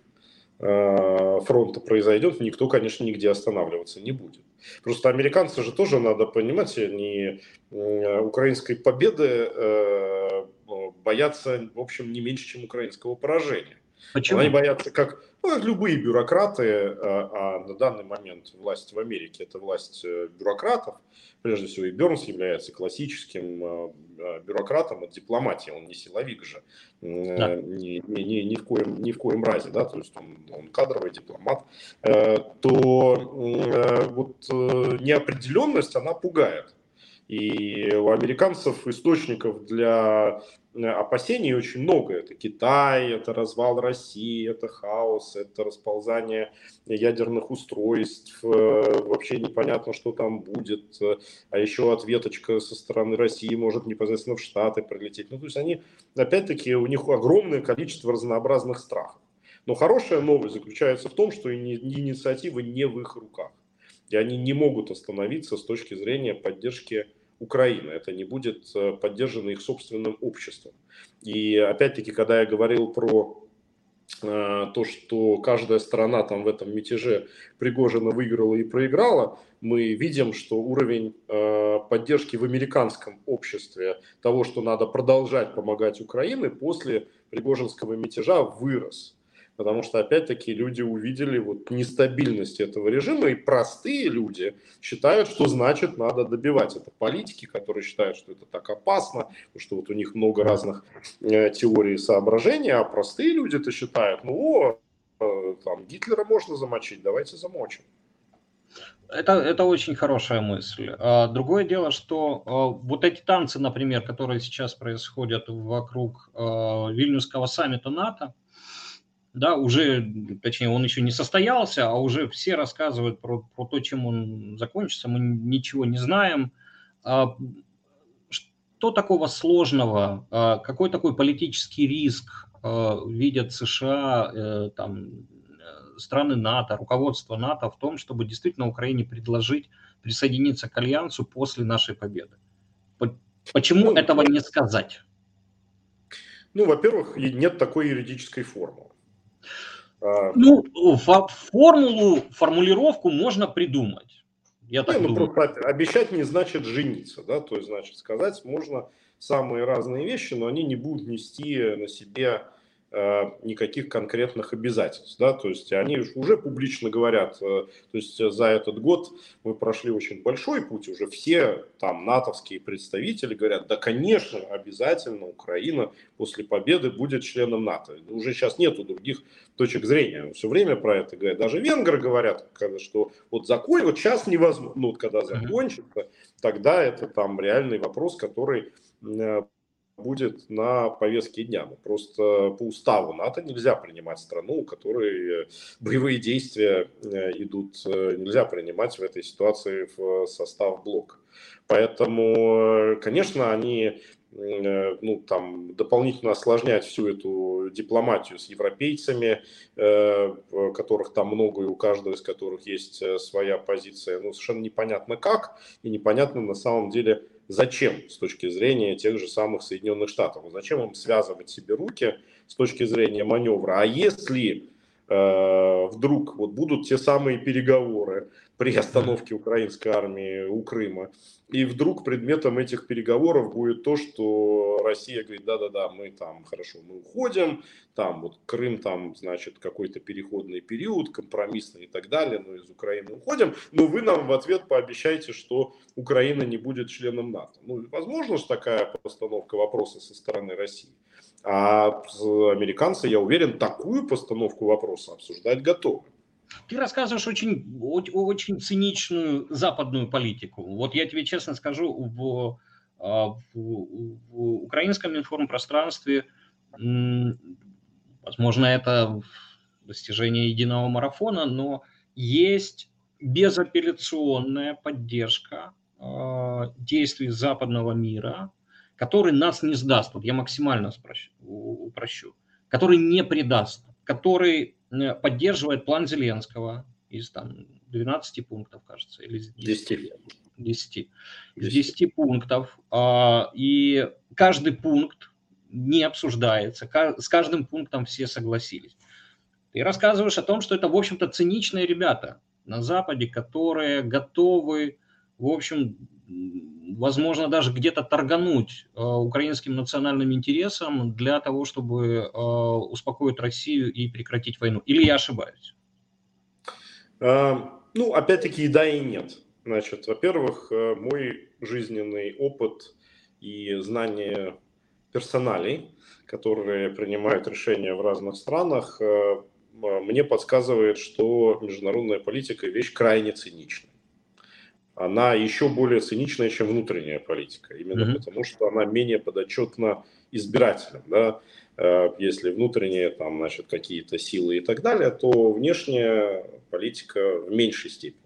фронта произойдет, никто, конечно, нигде останавливаться не будет. Просто американцы же тоже, надо понимать, они украинской победы боятся, в общем, не меньше, чем украинского поражения. Почему? Они боятся, как ну, любые бюрократы, а на данный момент власть в Америке – это власть бюрократов. Прежде всего, и Бёрнс является классическим бюрократом от дипломатии. Он не силовик же, да. ни, ни, ни, ни, в коем, ни в коем разе, да? То есть он, он кадровый дипломат. То вот неопределенность, она пугает. И у американцев источников для опасений очень много. Это Китай, это развал России, это хаос, это расползание ядерных устройств, вообще непонятно, что там будет. А еще ответочка со стороны России может непосредственно в Штаты прилететь. Ну, то есть они, опять-таки, у них огромное количество разнообразных страхов. Но хорошая новость заключается в том, что инициатива не в их руках. И они не могут остановиться с точки зрения поддержки Украины. Это не будет поддержано их собственным обществом. И опять-таки, когда я говорил про э, то, что каждая сторона там в этом мятеже Пригожина выиграла и проиграла, мы видим, что уровень э, поддержки в американском обществе того, что надо продолжать помогать Украине, после Пригожинского мятежа вырос. Потому что, опять-таки, люди увидели вот нестабильность этого режима, и простые люди считают, что значит надо добивать. Это политики, которые считают, что это так опасно, что вот у них много разных э, теорий и соображений, а простые люди-то считают, ну, о, там, Гитлера можно замочить, давайте замочим. Это, это очень хорошая мысль. Другое дело, что вот эти танцы, например, которые сейчас происходят вокруг Вильнюсского саммита НАТО, да, уже, точнее, он еще не состоялся, а уже все рассказывают про, про то, чем он закончится, мы ничего не знаем. Что такого сложного, какой такой политический риск видят США, там, страны НАТО, руководство НАТО в том, чтобы действительно Украине предложить присоединиться к альянсу после нашей победы? Почему этого не сказать? Ну, во-первых, нет такой юридической формулы. Ну, формулу, формулировку можно придумать. Я так не, ну, просто обещать не значит жениться, да, то есть, значит, сказать можно самые разные вещи, но они не будут нести на себе э, никаких конкретных обязательств, да, то есть они уже публично говорят, э, то есть за этот год мы прошли очень большой путь, уже все там натовские представители говорят, да, конечно, обязательно Украина после победы будет членом НАТО, уже сейчас нету других точек зрения. Он все время про это говорит. Даже венгры говорят, что вот закон, вот сейчас невозможно, ну, вот когда закончится, тогда это там реальный вопрос, который будет на повестке дня. Но просто по уставу НАТО нельзя принимать страну, у которой боевые действия идут, нельзя принимать в этой ситуации в состав блока. Поэтому, конечно, они... ну, там, дополнительно осложнять всю эту дипломатию с европейцами, э, которых там много, и у каждого из которых есть своя позиция, ну, совершенно непонятно как, и непонятно на самом деле зачем с точки зрения тех же самых Соединенных Штатов. Зачем им связывать себе руки с точки зрения маневра? А если э, вдруг вот будут те самые переговоры при остановке украинской армии у Крыма, и вдруг предметом этих переговоров будет то, что Россия говорит, да-да-да, мы там, хорошо, мы уходим, там вот Крым, там, значит, какой-то переходный период, компромиссный и так далее, но из Украины уходим, но вы нам в ответ пообещайте, что Украина не будет членом НАТО. Ну, возможно же такая постановка вопроса со стороны России. А американцы, я уверен, такую постановку вопроса обсуждать готовы. Ты рассказываешь очень, очень циничную западную политику. Вот я тебе честно скажу, в в, в украинском информпространстве, возможно, это достижение единого марафона, но есть безапелляционная поддержка э, действий западного мира, который нас не сдаст, вот я максимально спрощу, упрощу, который не предаст, который поддерживает план Зеленского из там, двенадцати пунктов, кажется, или из десяти, десяти, из десяти пунктов. Э, и каждый пункт не обсуждается, с каждым пунктом все согласились. Ты рассказываешь о том, что это, в общем-то, циничные ребята на Западе, которые готовы, в общем, возможно, даже где-то торгануть э, украинским национальным интересам для того, чтобы э, успокоить Россию и прекратить войну. Или я ошибаюсь? А, ну, опять-таки, и да, и нет. Значит, во-первых, мой жизненный опыт и знание персоналей, которые принимают решения в разных странах, мне подсказывает, что международная политика – вещь крайне цинична. Она еще более циничная, чем внутренняя политика, именно mm-hmm. потому что она менее подотчетна избирателям. Да? Если внутренние там, значит, какие-то силы и так далее, то внешняя политика в меньшей степени.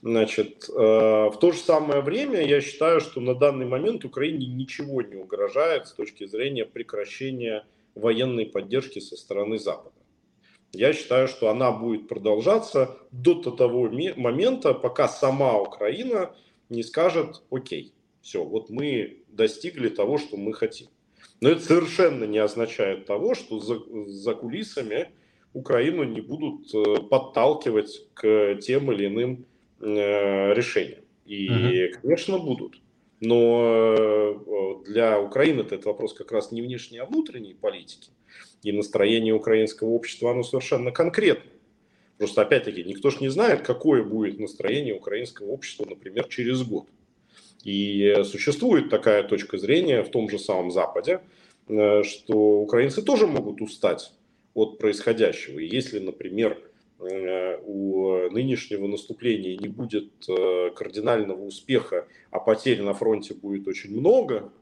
Значит, в то же самое время я считаю, что на данный момент Украине ничего не угрожает с точки зрения прекращения военной поддержки со стороны Запада. Я считаю, что она будет продолжаться до того момента, пока сама Украина не скажет: окей, все, вот мы достигли того, что мы хотим. Но это совершенно не означает того, что за, за кулисами Украину не будут подталкивать к тем или иным решения. И, угу. конечно, будут. Но для Украины этот вопрос как раз не внешней, а внутренней политики. И настроение украинского общества, оно совершенно конкретно. Просто, опять-таки, никто же не знает, какое будет настроение украинского общества, например, через год. И существует такая точка зрения в том же самом Западе, что украинцы тоже могут устать от происходящего. И если, например, у нынешнего наступления не будет кардинального успеха, а потерь на фронте будет очень много,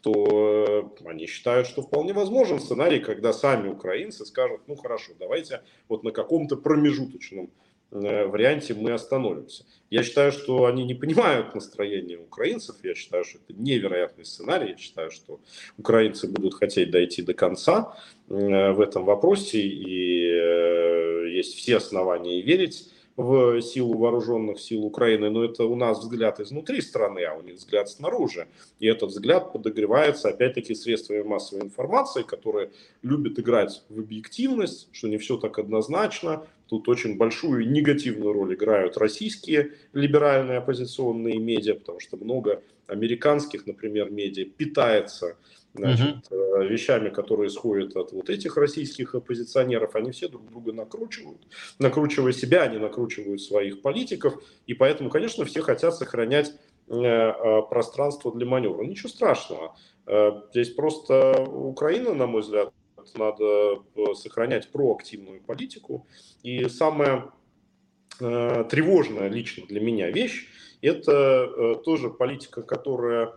то они считают, что вполне возможен сценарий, когда сами украинцы скажут: ну хорошо, давайте вот на каком-то промежуточном варианте мы остановимся. Я считаю, что они не понимают настроение украинцев, я считаю, что это невероятный сценарий, я считаю, что украинцы будут хотеть дойти до конца в этом вопросе, и есть все основания верить в силу вооруженных сил Украины, но это у нас взгляд изнутри страны, а у них взгляд снаружи. И этот взгляд подогревается, опять-таки, средствами массовой информации, которые любят играть в объективность, что не все так однозначно. Тут очень большую негативную роль играют российские либеральные оппозиционные медиа, потому что много американских, например, медиа питается, значит, uh-huh. вещами, которые исходят от вот этих российских оппозиционеров. Они все друг друга накручивают. Накручивая себя, они накручивают своих политиков. И поэтому, конечно, все хотят сохранять пространство для маневра. Ничего страшного. Здесь просто Украина, на мой взгляд, надо сохранять проактивную политику. И самая тревожная лично для меня вещь — это тоже политика, которая...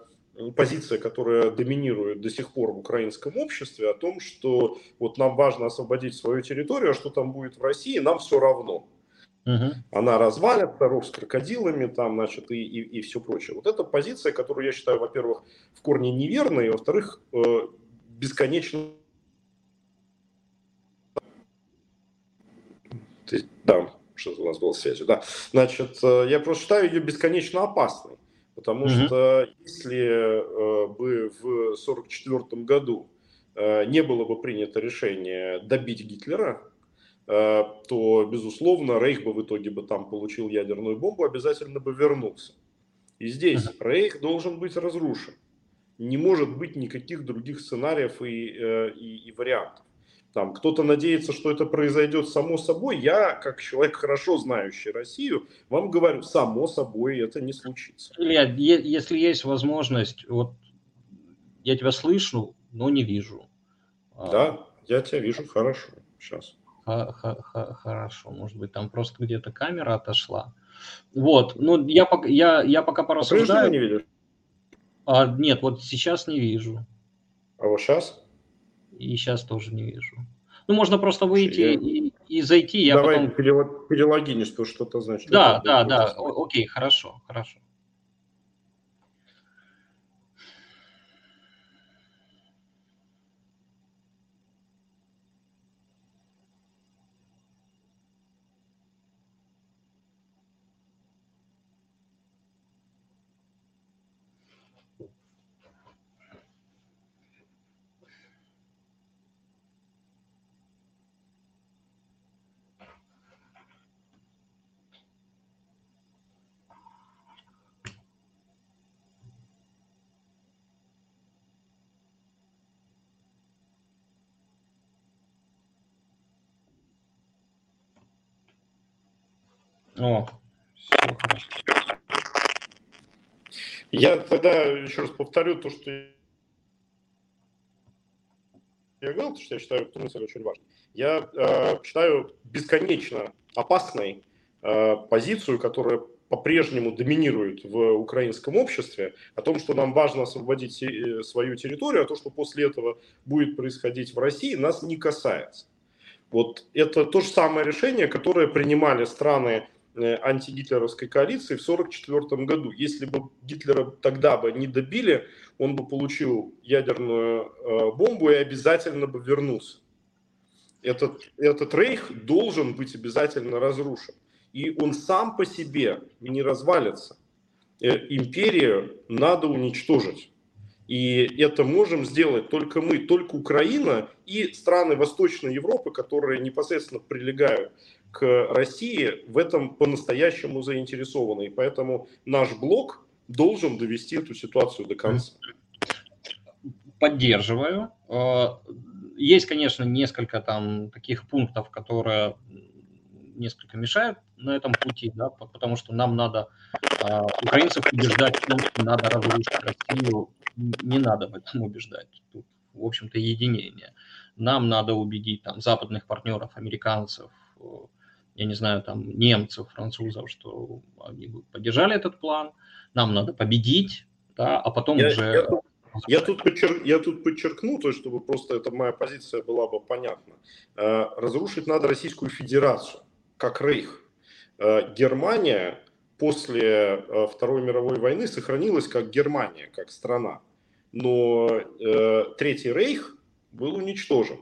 позиция, которая доминирует до сих пор в украинском обществе, о том, что вот нам важно освободить свою территорию, а что там будет в России, нам все равно. Uh-huh. Она развалится, ров с крокодилами, там, значит, и, и, и все прочее. Вот эта позиция, которую я считаю, во-первых, в корне неверной, и, во-вторых, э, бесконечно... Ты... Да, что-то у нас было с связью, да. Значит, я просто считаю ее бесконечно опасной. Потому mm-hmm. что если э, бы в сорок четвёртом году э, не было бы принято решение добить Гитлера, э, то, безусловно, Рейх бы в итоге бы там получил ядерную бомбу, обязательно бы вернулся. И здесь mm-hmm. Рейх должен быть разрушен. Не может быть никаких других сценариев и, э, и, и вариантов. Там кто-то надеется, что это произойдет само собой. Я, как человек, хорошо знающий Россию, вам говорю, само собой это не случится. Илья, если есть возможность, вот я тебя слышу, но не вижу. Да, я тебя вижу хорошо сейчас. Хорошо, может быть, там просто где-то камера отошла. Вот, ну я, я, я пока порассуждаю. Прежде не видишь? А, нет, вот сейчас не вижу. А вот сейчас? И сейчас тоже не вижу. Ну, можно просто выйти я... и, и зайти. Я Давай потом... перелог... перелогинишь, то что-то значит. Да, да, да. О, окей, хорошо, хорошо. О, все хорошо. Я тогда еще раз повторю то, что я говорил, то, что я считаю, что очень важно. Я э, считаю бесконечно опасной э, позицию, которая по-прежнему доминирует в украинском обществе, о том, что нам важно освободить свою территорию, а то, что после этого будет происходить в России, нас не касается. Вот это то же самое решение, которое принимали страны антигитлеровской коалиции в сорок четвёртом году. Если бы Гитлера тогда бы не добили, он бы получил ядерную э, бомбу и обязательно бы вернулся. Этот, этот рейх должен быть обязательно разрушен. И он сам по себе не развалится. Э, империю надо уничтожить. И это можем сделать только мы, только Украина и страны Восточной Европы, которые непосредственно прилегают к России, в этом по-настоящему заинтересованы. И поэтому наш блок должен довести эту ситуацию до конца. Поддерживаю. Есть, конечно, несколько там таких пунктов, которые несколько мешают на этом пути, да, потому что нам надо украинцев убеждать, что надо разрушить Россию. Не надо в этом убеждать. Тут, в общем-то, единение. Нам надо убедить там западных партнеров, американцев, я не знаю, там, немцев, французов, что они бы поддержали этот план, нам надо победить, да, а потом я, уже... Я, я, тут подчер... я тут подчеркну, то, чтобы просто эта моя позиция была бы понятна. Разрушить надо Российскую Федерацию, как рейх. Германия после Второй мировой войны сохранилась как Германия, как страна, но Третий рейх был уничтожен.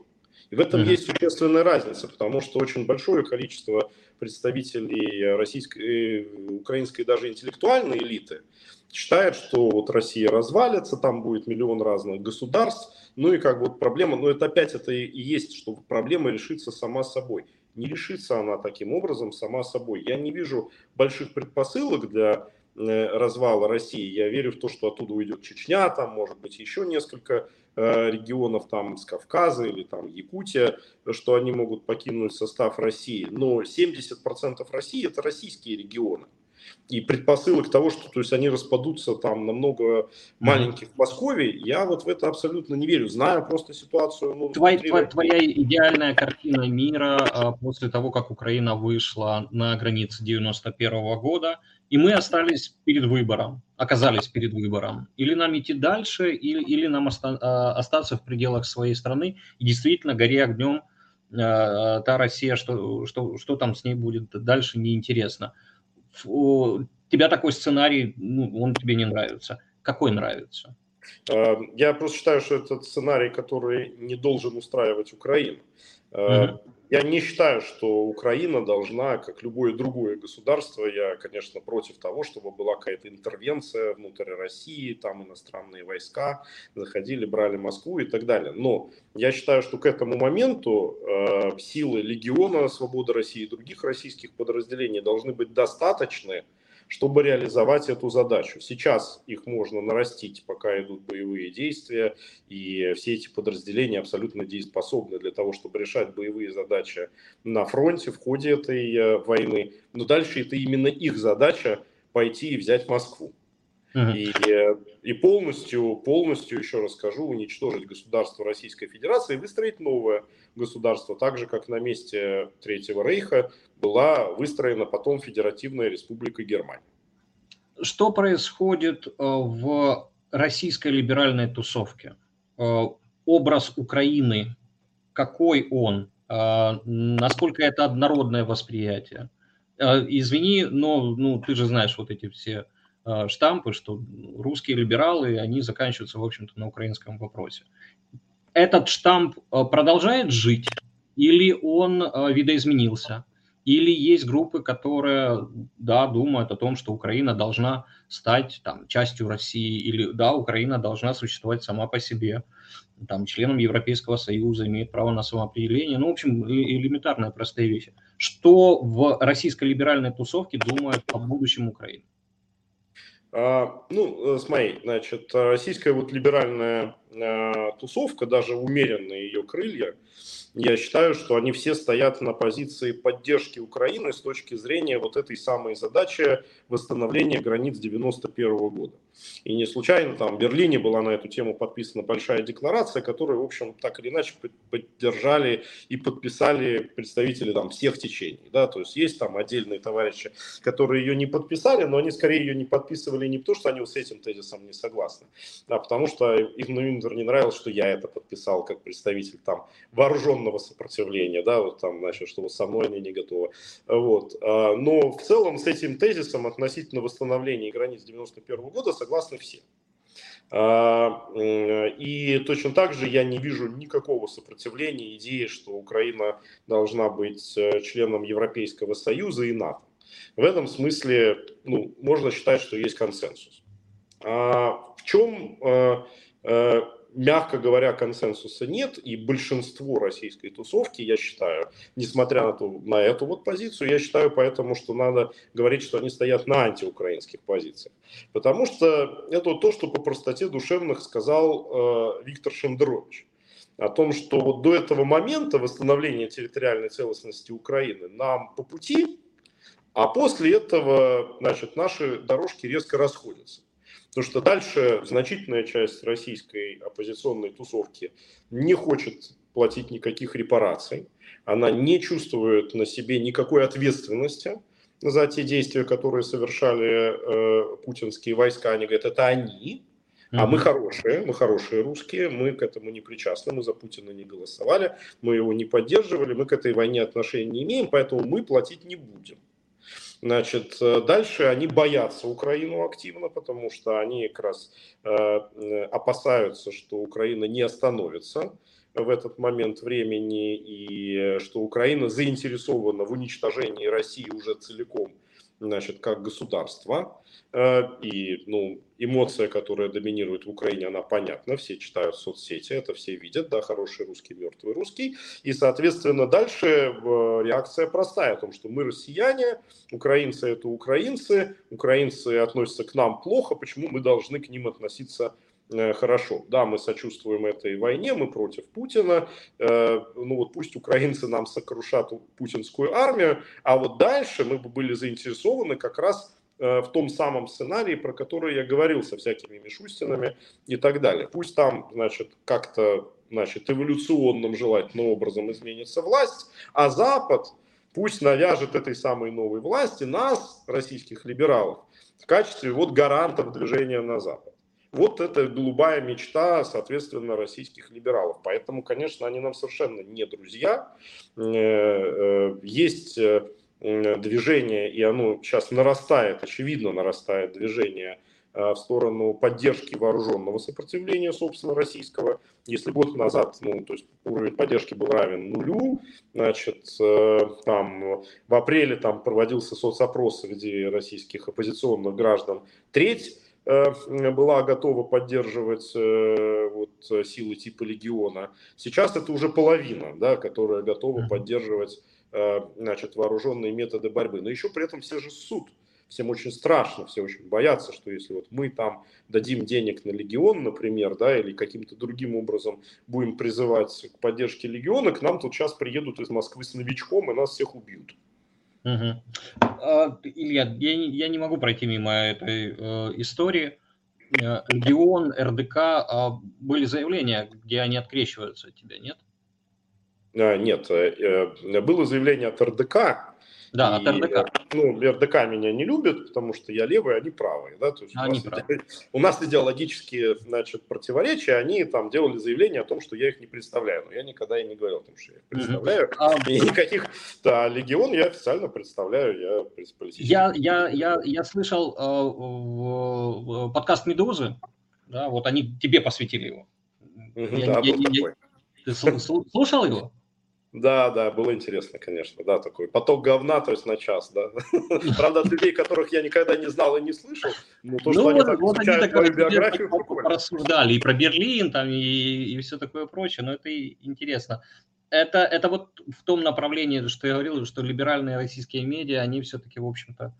И в этом mm-hmm. есть существенная разница, потому что очень большое количество представителей российской, украинской даже интеллектуальной элиты считает, что вот Россия развалится, там будет миллион разных государств, ну и как бы вот проблема, но это опять это и есть, что проблема решится сама собой. Не решится она таким образом сама собой. Я не вижу больших предпосылок для развала России. Я верю в то, что оттуда уйдет Чечня, там может быть еще несколько э, регионов там с Кавказа или там Якутия, что они могут покинуть состав России. Но семьдесят процентов России это российские регионы. И предпосылок того, что то есть они распадутся там на много маленьких в Москве, я вот в это абсолютно не верю. Знаю просто ситуацию. Ну, твоя, твоя, твоя идеальная картина мира после того, как Украина вышла на границы девяносто первого года, и мы остались перед выбором, оказались перед выбором. Или нам идти дальше, или, или нам оста- остаться в пределах своей страны и действительно гори огнем э, та Россия, что, что, что там с ней будет дальше, неинтересно. Тебя такой сценарий, ну, он тебе не нравится. Какой нравится? Я просто считаю, что это сценарий, который не должен устраивать Украину. Mm-hmm. Я не считаю, что Украина должна, как любое другое государство, я, конечно, против того, чтобы была какая-то интервенция внутрь России, там иностранные войска заходили, брали Москву и так далее. Но я считаю, что к этому моменту э, силы Легиона Свободы России и других российских подразделений должны быть достаточны, чтобы реализовать эту задачу. Сейчас их можно нарастить, пока идут боевые действия, и все эти подразделения абсолютно дееспособны для того, чтобы решать боевые задачи на фронте в ходе этой войны. Но дальше это именно их задача пойти и взять Москву. Uh-huh. И, и полностью, полностью, еще раз скажу, уничтожить государство Российской Федерации и выстроить новое государство, так же, как на месте Третьего рейха была выстроена потом Федеративная Республика Германия. Что происходит в российской либеральной тусовки. Образ Украины, какой он, насколько это однородное восприятие. Извини, но ну, ты же знаешь вот эти все штампы, что русские либералы, они заканчиваются, в общем-то, на украинском вопросе. Этот штамп продолжает жить или он видоизменился? Или есть группы, которые, да, думают о том, что Украина должна стать там, частью России, или, да, Украина должна существовать сама по себе, там, членом Европейского Союза, имеет право на самоопределение, ну, в общем, элементарные простые вещи. Что в российской либеральной тусовке думают о будущем Украины? А, ну, смотри, значит, российская вот либеральная а, тусовка, даже умеренные ее крылья, я считаю, что они все стоят на позиции поддержки Украины с точки зрения вот этой самой задачи восстановления границ девяносто первого года. И не случайно там в Берлине была на эту тему подписана большая декларация, которую, в общем, так или иначе поддержали и подписали представители там всех течений. Да? То есть есть там отдельные товарищи, которые ее не подписали, но они скорее ее не подписывали не потому, что они вот с этим тезисом не согласны, а потому что им, например, не нравилось, что я это подписал как представитель там вооруженных сопротивления, да, вот там, значит, что со мной они не готовы. Вот. Но в целом с этим тезисом относительно восстановления границ девяносто первого года согласны все. И точно так же я не вижу никакого сопротивления идее, что Украина должна быть членом Европейского Союза и НАТО. В этом смысле, ну, можно считать, что есть консенсус. В чем... Мягко говоря, консенсуса нет, и большинство российской тусовки, я считаю, несмотря на, ту, на эту вот позицию, я считаю поэтому, что надо говорить, что они стоят на антиукраинских позициях. Потому что это то, что по простоте душевных сказал э, Виктор Шендерович. О том, что вот до этого момента восстановления территориальной целостности Украины нам по пути, а после этого, значит, наши дорожки резко расходятся. Потому что дальше значительная часть российской оппозиционной тусовки не хочет платить никаких репараций. Она не чувствует на себе никакой ответственности за те действия, которые совершали э, путинские войска. Они говорят, это они, а мы хорошие, мы хорошие русские, мы к этому не причастны, мы за Путина не голосовали, мы его не поддерживали, мы к этой войне отношения не имеем, поэтому мы платить не будем. Значит, дальше они боятся Украину активно, потому что они как раз э, опасаются, что Украина не остановится в этот момент времени, и что Украина заинтересована в уничтожении России уже целиком, значит, как государства. Э, и, ну, эмоция, которая доминирует в Украине, она понятна, все читают соцсети, это все видят, да, хороший русский, мертвый русский. И, соответственно, дальше реакция простая, о том, что мы россияне, украинцы это украинцы, украинцы относятся к нам плохо, почему мы должны к ним относиться хорошо. Да, мы сочувствуем этой войне, мы против Путина, ну вот пусть украинцы нам сокрушат путинскую армию, а вот дальше мы бы были заинтересованы как раз в том самом сценарии, про который я говорил со всякими Мишустинами и так далее. Пусть там, значит, как-то, значит, эволюционным желательно образом изменится власть, а Запад пусть навяжет этой самой новой власти нас, российских либералов, в качестве вот гарантов движения на Запад. Вот это голубая мечта, соответственно, российских либералов. Поэтому, конечно, они нам совершенно не друзья. Есть... движение, и оно сейчас нарастает, очевидно нарастает движение в сторону поддержки вооруженного сопротивления, собственно, российского. Если год назад, ну, то есть уровень поддержки был равен нулю, значит, там в апреле там проводился соцопрос среди российских оппозиционных граждан, треть была готова поддерживать вот силы типа «Легиона». Сейчас это уже половина, да, которая готова поддерживать, значит, вооруженные методы борьбы. Но еще при этом все же ссут. Всем очень страшно, все очень боятся, что если вот мы там дадим денег на «Легион», например, да, или каким-то другим образом будем призывать к поддержке «Легиона», к нам тут сейчас приедут из Москвы с новичком и нас всех убьют. Угу. Илья, я не, я не могу пройти мимо этой э, истории. «Легион», эр дэ ка, э, были заявления, где они открещиваются от тебя, нет? Нет, было заявление от эр дэ ка, Да, и, РДК. Ну, РДК меня не любят, потому что я левый, они правые. Да? То есть они у, нас правы. Иде... у нас идеологические, значит, противоречия, они там делали заявление о том, что я их не представляю. Но я никогда и не говорил о том, что я их представляю. Mm-hmm. И никаких да, легион я официально представляю. Я, политический... я, я, я, я слышал э, э, подкаст «Медузы», да, вот они тебе посвятили его. Mm-hmm, я, да, я, я, я... Ты слушал его? Да, да, было интересно, конечно, да, такой поток говна, то есть на час, да. Правда, от людей, которых я никогда не знал и не слышал, но то, ну, что вот, они так вот изучают они мою биографию, прикольно. Рассуждали и про Берлин, там, и, и все такое прочее, но это интересно. Это, это вот в том направлении, что я говорил, что либеральные российские медиа, они все-таки, в общем-то,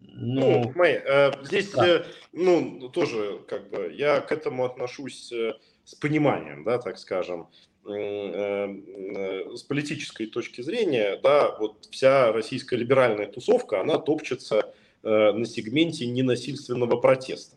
ну... ну мои, э, здесь, э, ну, тоже, как бы, я к этому отношусь э, с пониманием, да, так скажем. С политической точки зрения, да, вот вся российская либеральная тусовка, она топчется э, на сегменте ненасильственного протеста.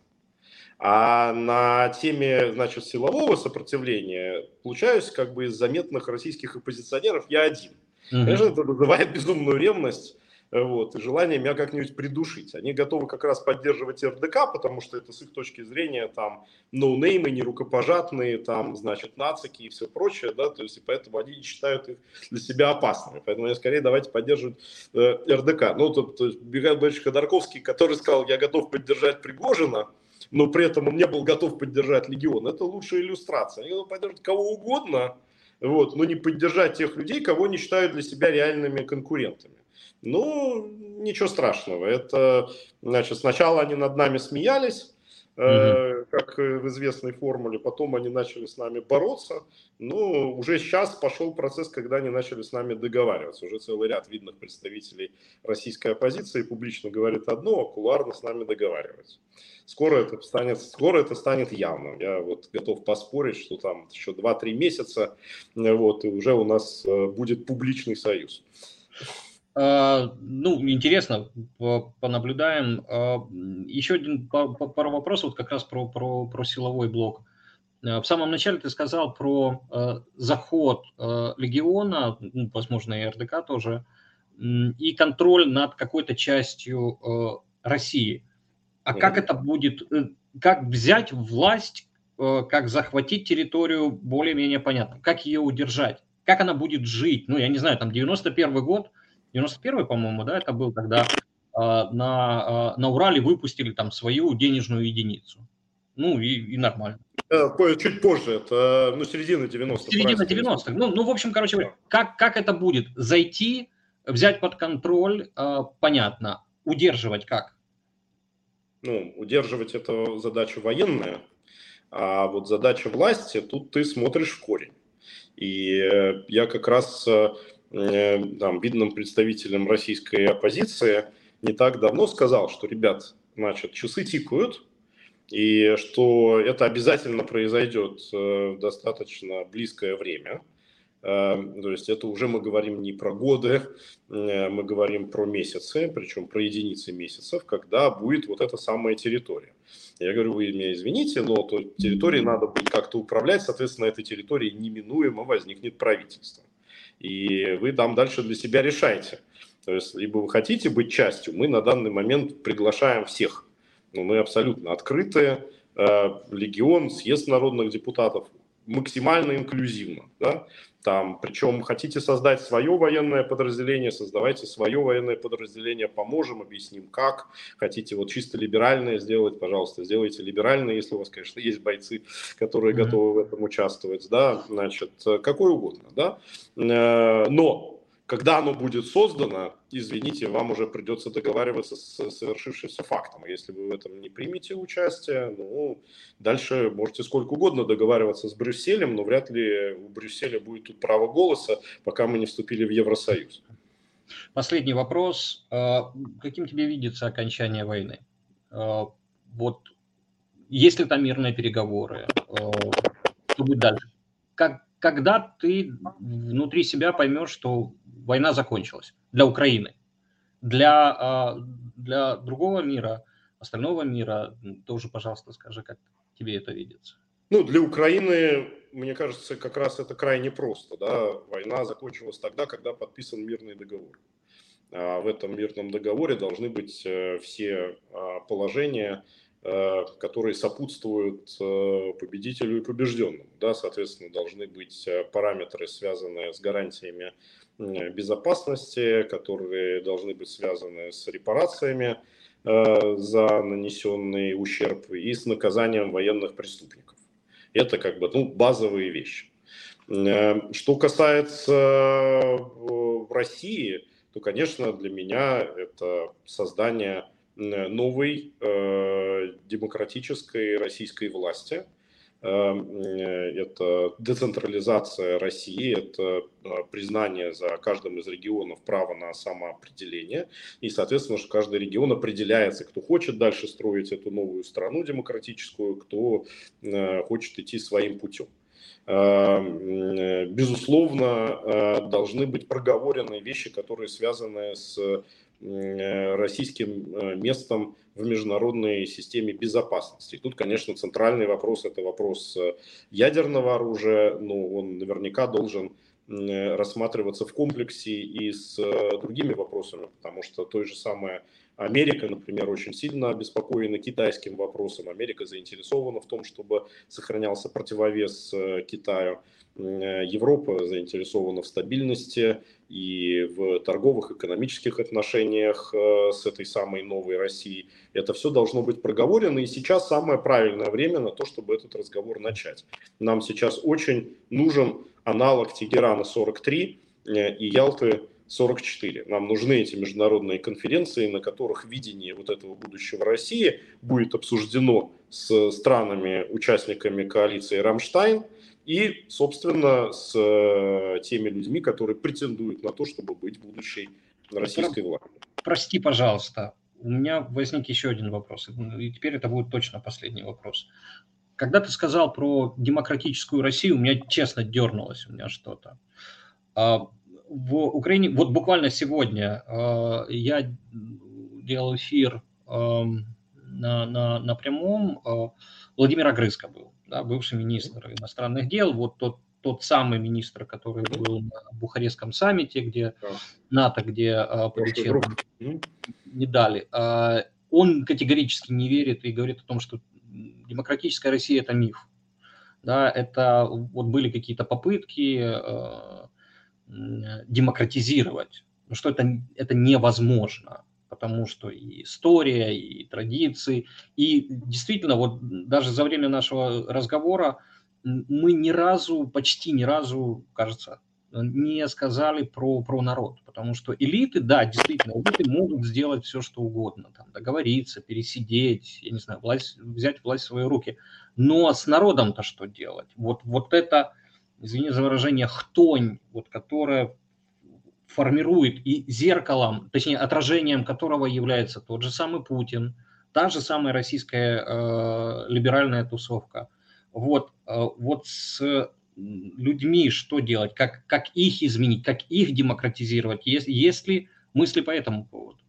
А на теме, значит, силового сопротивления, получаюсь, как бы из заметных российских оппозиционеров я один. Mm-hmm. Конечно, это вызывает безумную ревность. Вот, и желание меня как-нибудь придушить. Они готовы как раз поддерживать РДК, потому что это с их точки зрения там ноунеймы, нерукопожатные, там, значит, нацики и все прочее, да, то есть, и поэтому они считают их для себя опасными. Поэтому я скорее давайте поддерживать э, РДК. Ну, то, то есть, Михаил Борисович Ходорковский, который сказал, я готов поддержать Пригожина, но при этом он не был готов поддержать Легион, это лучшая иллюстрация. Они готовы поддерживать кого угодно, вот, но не поддержать тех людей, кого они считают для себя реальными конкурентами. Ну, ничего страшного. Это, значит, сначала они над нами смеялись, mm-hmm. э, как в известной формуле, потом они начали с нами бороться. Ну, уже сейчас пошел процесс, когда они начали с нами договариваться. Уже целый ряд видных представителей российской оппозиции публично говорит одно, а кулуарно с нами договариваются. Скоро это станет, скоро это станет явным. Я вот готов поспорить, что там еще два-три месяца, вот, и уже у нас будет публичный союз. Ну, интересно, понаблюдаем. Еще один пару вопросов, вот как раз про, про, про силовой блок. В самом начале ты сказал про заход Легиона, возможно, и РДК тоже, и контроль над какой-то частью России. А как это будет, как взять власть, как захватить территорию, более-менее понятно. Как ее удержать, как она будет жить? Ну, я не знаю, там девяносто первый год, девяносто первый, по-моему, да, это был, когда э, на, э, на Урале выпустили там свою денежную единицу. Ну, и, и нормально. Чуть позже, это, ну, середина девяностых. Середина девяностых. Ну, ну, в общем, короче, да. как, как это будет? Зайти, взять под контроль, э, понятно. Удерживать как? Ну, удерживать это задача военная, а вот задача власти, тут ты смотришь в корень. И э, я как раз... Э, Там, видным представителям российской оппозиции не так давно сказал, что, ребят, значит, часы тикают, и что это обязательно произойдет в достаточно близкое время. То есть это уже мы говорим не про годы, мы говорим про месяцы, причем про единицы месяцев, когда будет вот эта самая территория. Я говорю, вы меня извините, но территорией надо будет как-то управлять, соответственно, этой территорией неминуемо возникнет правительство. И вы там дальше для себя решаете. То есть, либо вы хотите быть частью, мы на данный момент приглашаем всех. Но мы абсолютно открытые. Легион, съезд народных депутатов максимально инклюзивно. Да? Там, причем хотите создать свое военное подразделение, создавайте свое военное подразделение, поможем, объясним как. Хотите вот чисто либеральное сделать, пожалуйста, сделайте либеральное, если у вас, конечно, есть бойцы, которые mm-hmm. готовы в этом участвовать, да, значит, какое угодно, да. Но когда оно будет создано, извините, вам уже придется договариваться с совершившимся фактом. Если вы в этом не примете участие, ну, дальше можете сколько угодно договариваться с Брюсселем, но вряд ли у Брюсселя будет тут право голоса, пока мы не вступили в Евросоюз. Последний вопрос. Каким тебе видится окончание войны? Вот, есть ли там мирные переговоры? Что будет дальше? Как, когда ты внутри себя поймешь, что война закончилась для Украины, для, для другого мира, остального мира, тоже, пожалуйста, скажи, как тебе это видится. Ну, для Украины, мне кажется, как раз это крайне просто. Да? Война закончилась тогда, когда подписан мирный договор. в этом мирном договоре должны быть все положения, которые сопутствуют победителю и побежденному. Да, соответственно, должны быть параметры, связанные с гарантиями безопасности, которые должны быть связаны с репарациями за нанесенный ущерб и с наказанием военных преступников. Это как бы ну, базовые вещи. Что касается России, то, конечно, для меня это создание новой э, демократической российской власти. Э, это децентрализация России, это признание за каждым из регионов права на самоопределение. И, соответственно, что каждый регион определяется, кто хочет дальше строить эту новую страну демократическую, кто э, хочет идти своим путем. Э, безусловно, э, должны быть проговорены вещи, которые связаны с российским местом в международной системе безопасности. Тут, конечно, центральный вопрос – это вопрос ядерного оружия, но он наверняка должен рассматриваться в комплексе и с другими вопросами, потому что той же самой Америка, например, очень сильно обеспокоена китайским вопросом. Америка заинтересована в том, чтобы сохранялся противовес Китаю. Европа заинтересована в стабильности и в торговых, экономических отношениях с этой самой новой Россией. Это все должно быть проговорено, и сейчас самое правильное время на то, чтобы этот разговор начать. Нам сейчас очень нужен аналог Тегерана сорок три и Ялты сорок четыре. Нам нужны эти международные конференции, на которых видение вот этого будущего России будет обсуждено с странами-участниками коалиции «Рамштайн», и, собственно, с теми людьми, которые претендуют на то, чтобы быть будущей российской властью. Прости, пожалуйста, у меня возник еще один вопрос, и теперь это будет точно последний вопрос. Когда ты сказал про демократическую Россию, у меня честно дернулось у меня что-то. В Украине, вот буквально сегодня я делал эфир на, на, на прямом, Владимир Огрызко был. Да, бывший министр иностранных дел, вот тот, тот самый министр, который был на Бухарестском саммите, где да. НАТО, где а, получил, не дали. А, он категорически не верит и говорит о том, что демократическая Россия – это миф. Да, это вот были какие-то попытки а, демократизировать, что это, это невозможно. Потому что и история, и традиции, и действительно, вот даже за время нашего разговора мы ни разу, почти ни разу, кажется, не сказали про, про народ. Потому что элиты, да, действительно, элиты могут сделать все, что угодно, там, договориться, пересидеть, я не знаю, власть, взять власть в свои руки. Но с народом-то что делать? Вот, вот это, извини за выражение, хтонь, вот, которая формирует и зеркалом, точнее отражением которого является тот же самый Путин, та же самая российская э, либеральная тусовка. Вот, э, вот с людьми что делать, как, как их изменить, как их демократизировать, если, если мысли по этому поводу?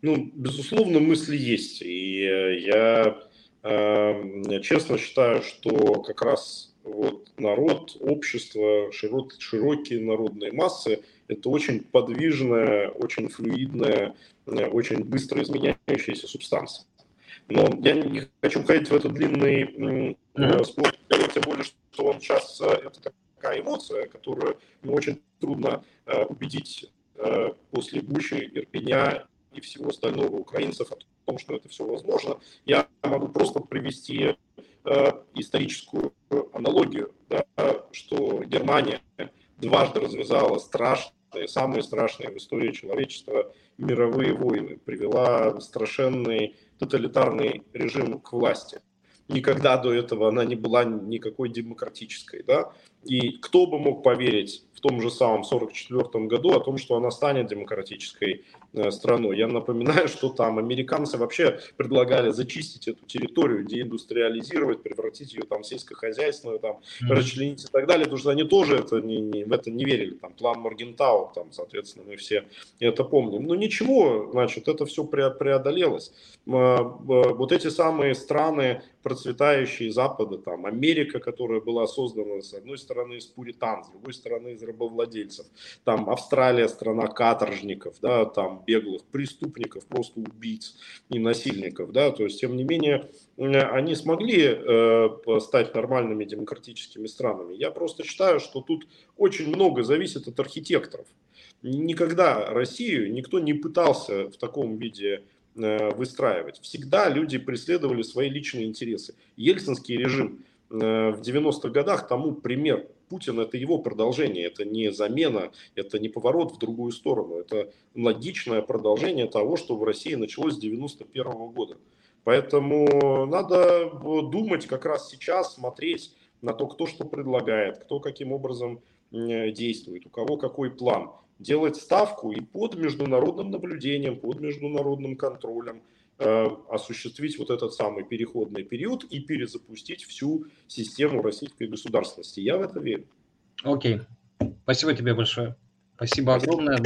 Ну, безусловно, мысли есть. И я э, честно считаю, что как раз вот народ, общество, широк, широкие народные массы — это очень подвижная, очень флюидная, очень быстро изменяющаяся субстанция. Но я не хочу уходить в этот длинный э, спор, тем более, что он сейчас э, это такая эмоция, которую ну, очень трудно э, убедить э, после Бучи, Ирпеня и всего остального украинцев о том, что это все возможно. Я могу просто привести э, историческую аналогию, да, что Германия дважды развязала страшно самые страшные в истории человечества мировые войны, привела страшенный тоталитарный режим к власти. Никогда до этого она не была никакой демократической. Да? И кто бы мог поверить в том же самом тысяча девятьсот сорок четвёртом году о том, что она станет демократической страной. Я напоминаю, что там американцы вообще предлагали зачистить эту территорию, деиндустриализировать, превратить ее там в сельскохозяйственную, там, mm-hmm. расчленить и так далее, потому что они тоже это не, не, в это не верили. Там план Моргентау, там, соответственно, мы все это помним. Но ничего, значит, это все преодолелось. Вот эти самые страны, процветающие Запада, там, Америка, которая была создана, с одной стороны, из пуритан, с другой стороны, из рабовладельцев. Там Австралия — страна каторжников, да, там беглых преступников, просто убийц и насильников. Да, то есть, тем не менее, они смогли э, стать нормальными демократическими странами. Я просто считаю, что тут очень много зависит от архитекторов. Никогда Россию никто не пытался в таком виде э, выстраивать. Всегда люди преследовали свои личные интересы. Ельцинский режим э, в девяностых годах тому пример. Путин — это его продолжение, это не замена, это не поворот в другую сторону. Это логичное продолжение того, что в России началось с девяносто первого года. Поэтому надо думать как раз сейчас, смотреть на то, кто что предлагает, кто каким образом действует, у кого какой план. Делать ставку и под международным наблюдением, под международным контролем э, осуществить вот этот самый переходный период и перезапустить всю систему российской государственности. Я в это верю. Окей. Спасибо тебе большое. Спасибо огромное.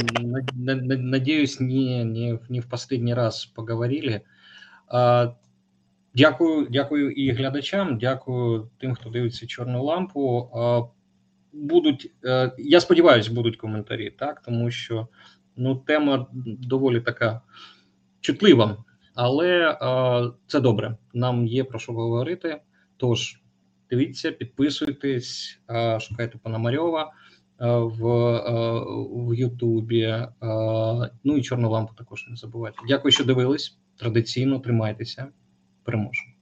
Надеюсь, не, не, не в последний раз поговорили. Дякую, дякую і глядачам, дякую тим, хто дивиться «Чорну лампу». Будуть, я сподіваюся, будуть коментарі, так, тому що ну, тема доволі така чутлива, але це добре, нам є про що говорити. Тож, дивіться, підписуйтесь, шукайте Пономарьова в, в Ютубі, ну і «Чорну лампу» також не забувайте. Дякую, що дивились. Традиційно тримайтеся, переможемо.